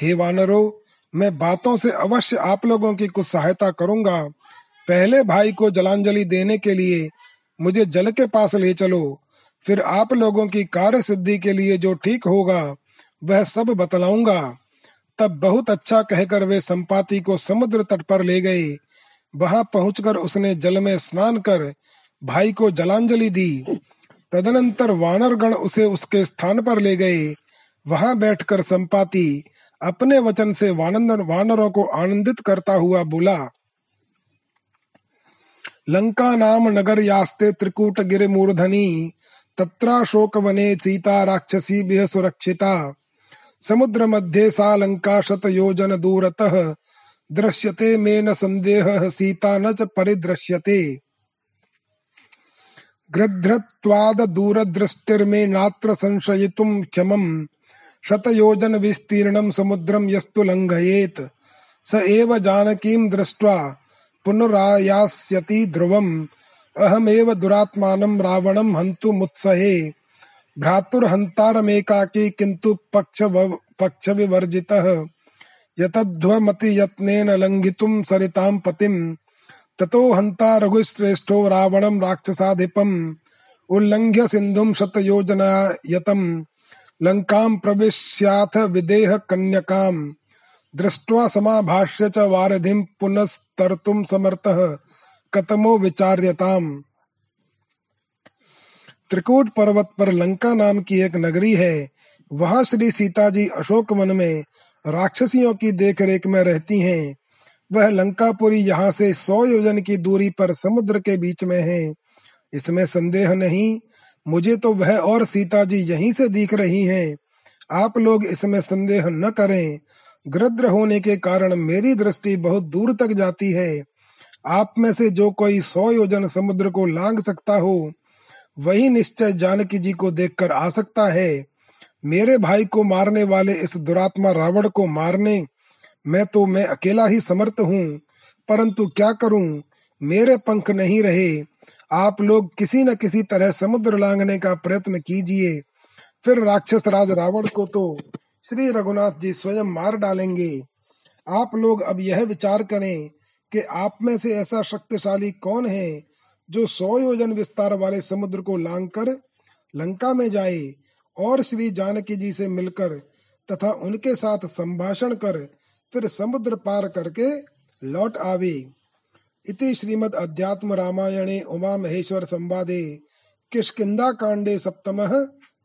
हे वानरों, मैं बातों से अवश्य आप लोगों की कुछ सहायता करूंगा। पहले भाई को जलांजलि देने के लिए मुझे जल के पास ले चलो, फिर आप लोगों की कार्य सिद्धि के लिए जो ठीक होगा वह सब बतलाऊंगा। तब बहुत अच्छा कहकर वे संपाती को समुद्र तट पर ले गए। वहां पहुंचकर उसने जल में स्नान कर भाई को जलांजलि दी। तदनंतर वानरगण उसे उसके स्थान पर ले गए। वहां बैठकर संपाती अपने वचन से वानरों को आनंदित करता हुआ बोला, लंका नाम नगर यास्ते त्रिकूट गिर मूर्धनी, तत्रा शोक वने सीता राक्षसी बिह सुरक्षिता, समुद्र मध्ये सा लंका शत योजन दूरतः, दृश्यते में न संदेह सीता न च परिदृश्यते, गृध्रत्वाद दूरदृष्टिर्मे नात्र संशयितुं क्षमं, शतयोजन विस्तीर्णं समुद्रं यस्तु लंघयेत, स एव जानकीं दृष्ट्वा पुनरायास्यति ध्रुवम्, अहमेव दुरात्मानं रावणं हन्तुमुत्सहे, भ्रातुर्हन्तारमेकाकी किन्तु पक्षविवर्जितः, यतध्वमति यत्नेन लंघितुं सरितां पतिम्, ततो हंता रघुश्रेष्ठो रावणं राक्षसाधिपं, उल्लंघ्य सिंधुं शतयोजनायतं, लंकां प्रविश्याथ विदेह कन्यकां, दृष्ट्वा समाभाष्य च वारिधिं पुनस्तर्तुं समर्थः, कतमो विचार्यताम्। त्रिकूट पर्वत पर लंका नाम की एक नगरी है। वहां श्री सीता जी अशोक वन में राक्षसियों की देखरेख में रहती हैं। वह लंकापुरी यहाँ से 100 योजन की दूरी पर समुद्र के बीच में है, इसमें संदेह नहीं। मुझे तो वह और सीता जी यहीं से दिख रही हैं। आप लोग इसमें संदेह न करें। गृध्र होने के कारण मेरी दृष्टि बहुत दूर तक जाती है। आप में से जो कोई 100 योजन समुद्र को लांघ सकता हो वही निश्चय जानकी जी को देखकर आ सकता है। मेरे भाई को मारने वाले इस दुरात्मा रावण को मारने मैं अकेला ही समर्थ हूँ, परंतु क्या करूँ, मेरे पंख नहीं रहे। आप लोग किसी न किसी तरह समुद्र लांघने का प्रयत्न कीजिए, फिर राक्षस राज रावण को तो श्री रघुनाथ जी स्वयं मार डालेंगे। आप लोग अब यह विचार करें कि आप में से ऐसा शक्तिशाली कौन है जो 100 योजन विस्तार वाले समुद्र को लांघकर लंका में जाए और श्री जानकी जी से मिलकर तथा उनके साथ संभाषण कर फिर समुद्र पार करके लौट आवे। इति श्रीमद् अध्यात्म रामायणे उमा महेश्वर संवादे किष्किंदा कांडे 7वाँ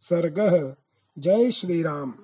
सर्गः। जय श्री राम।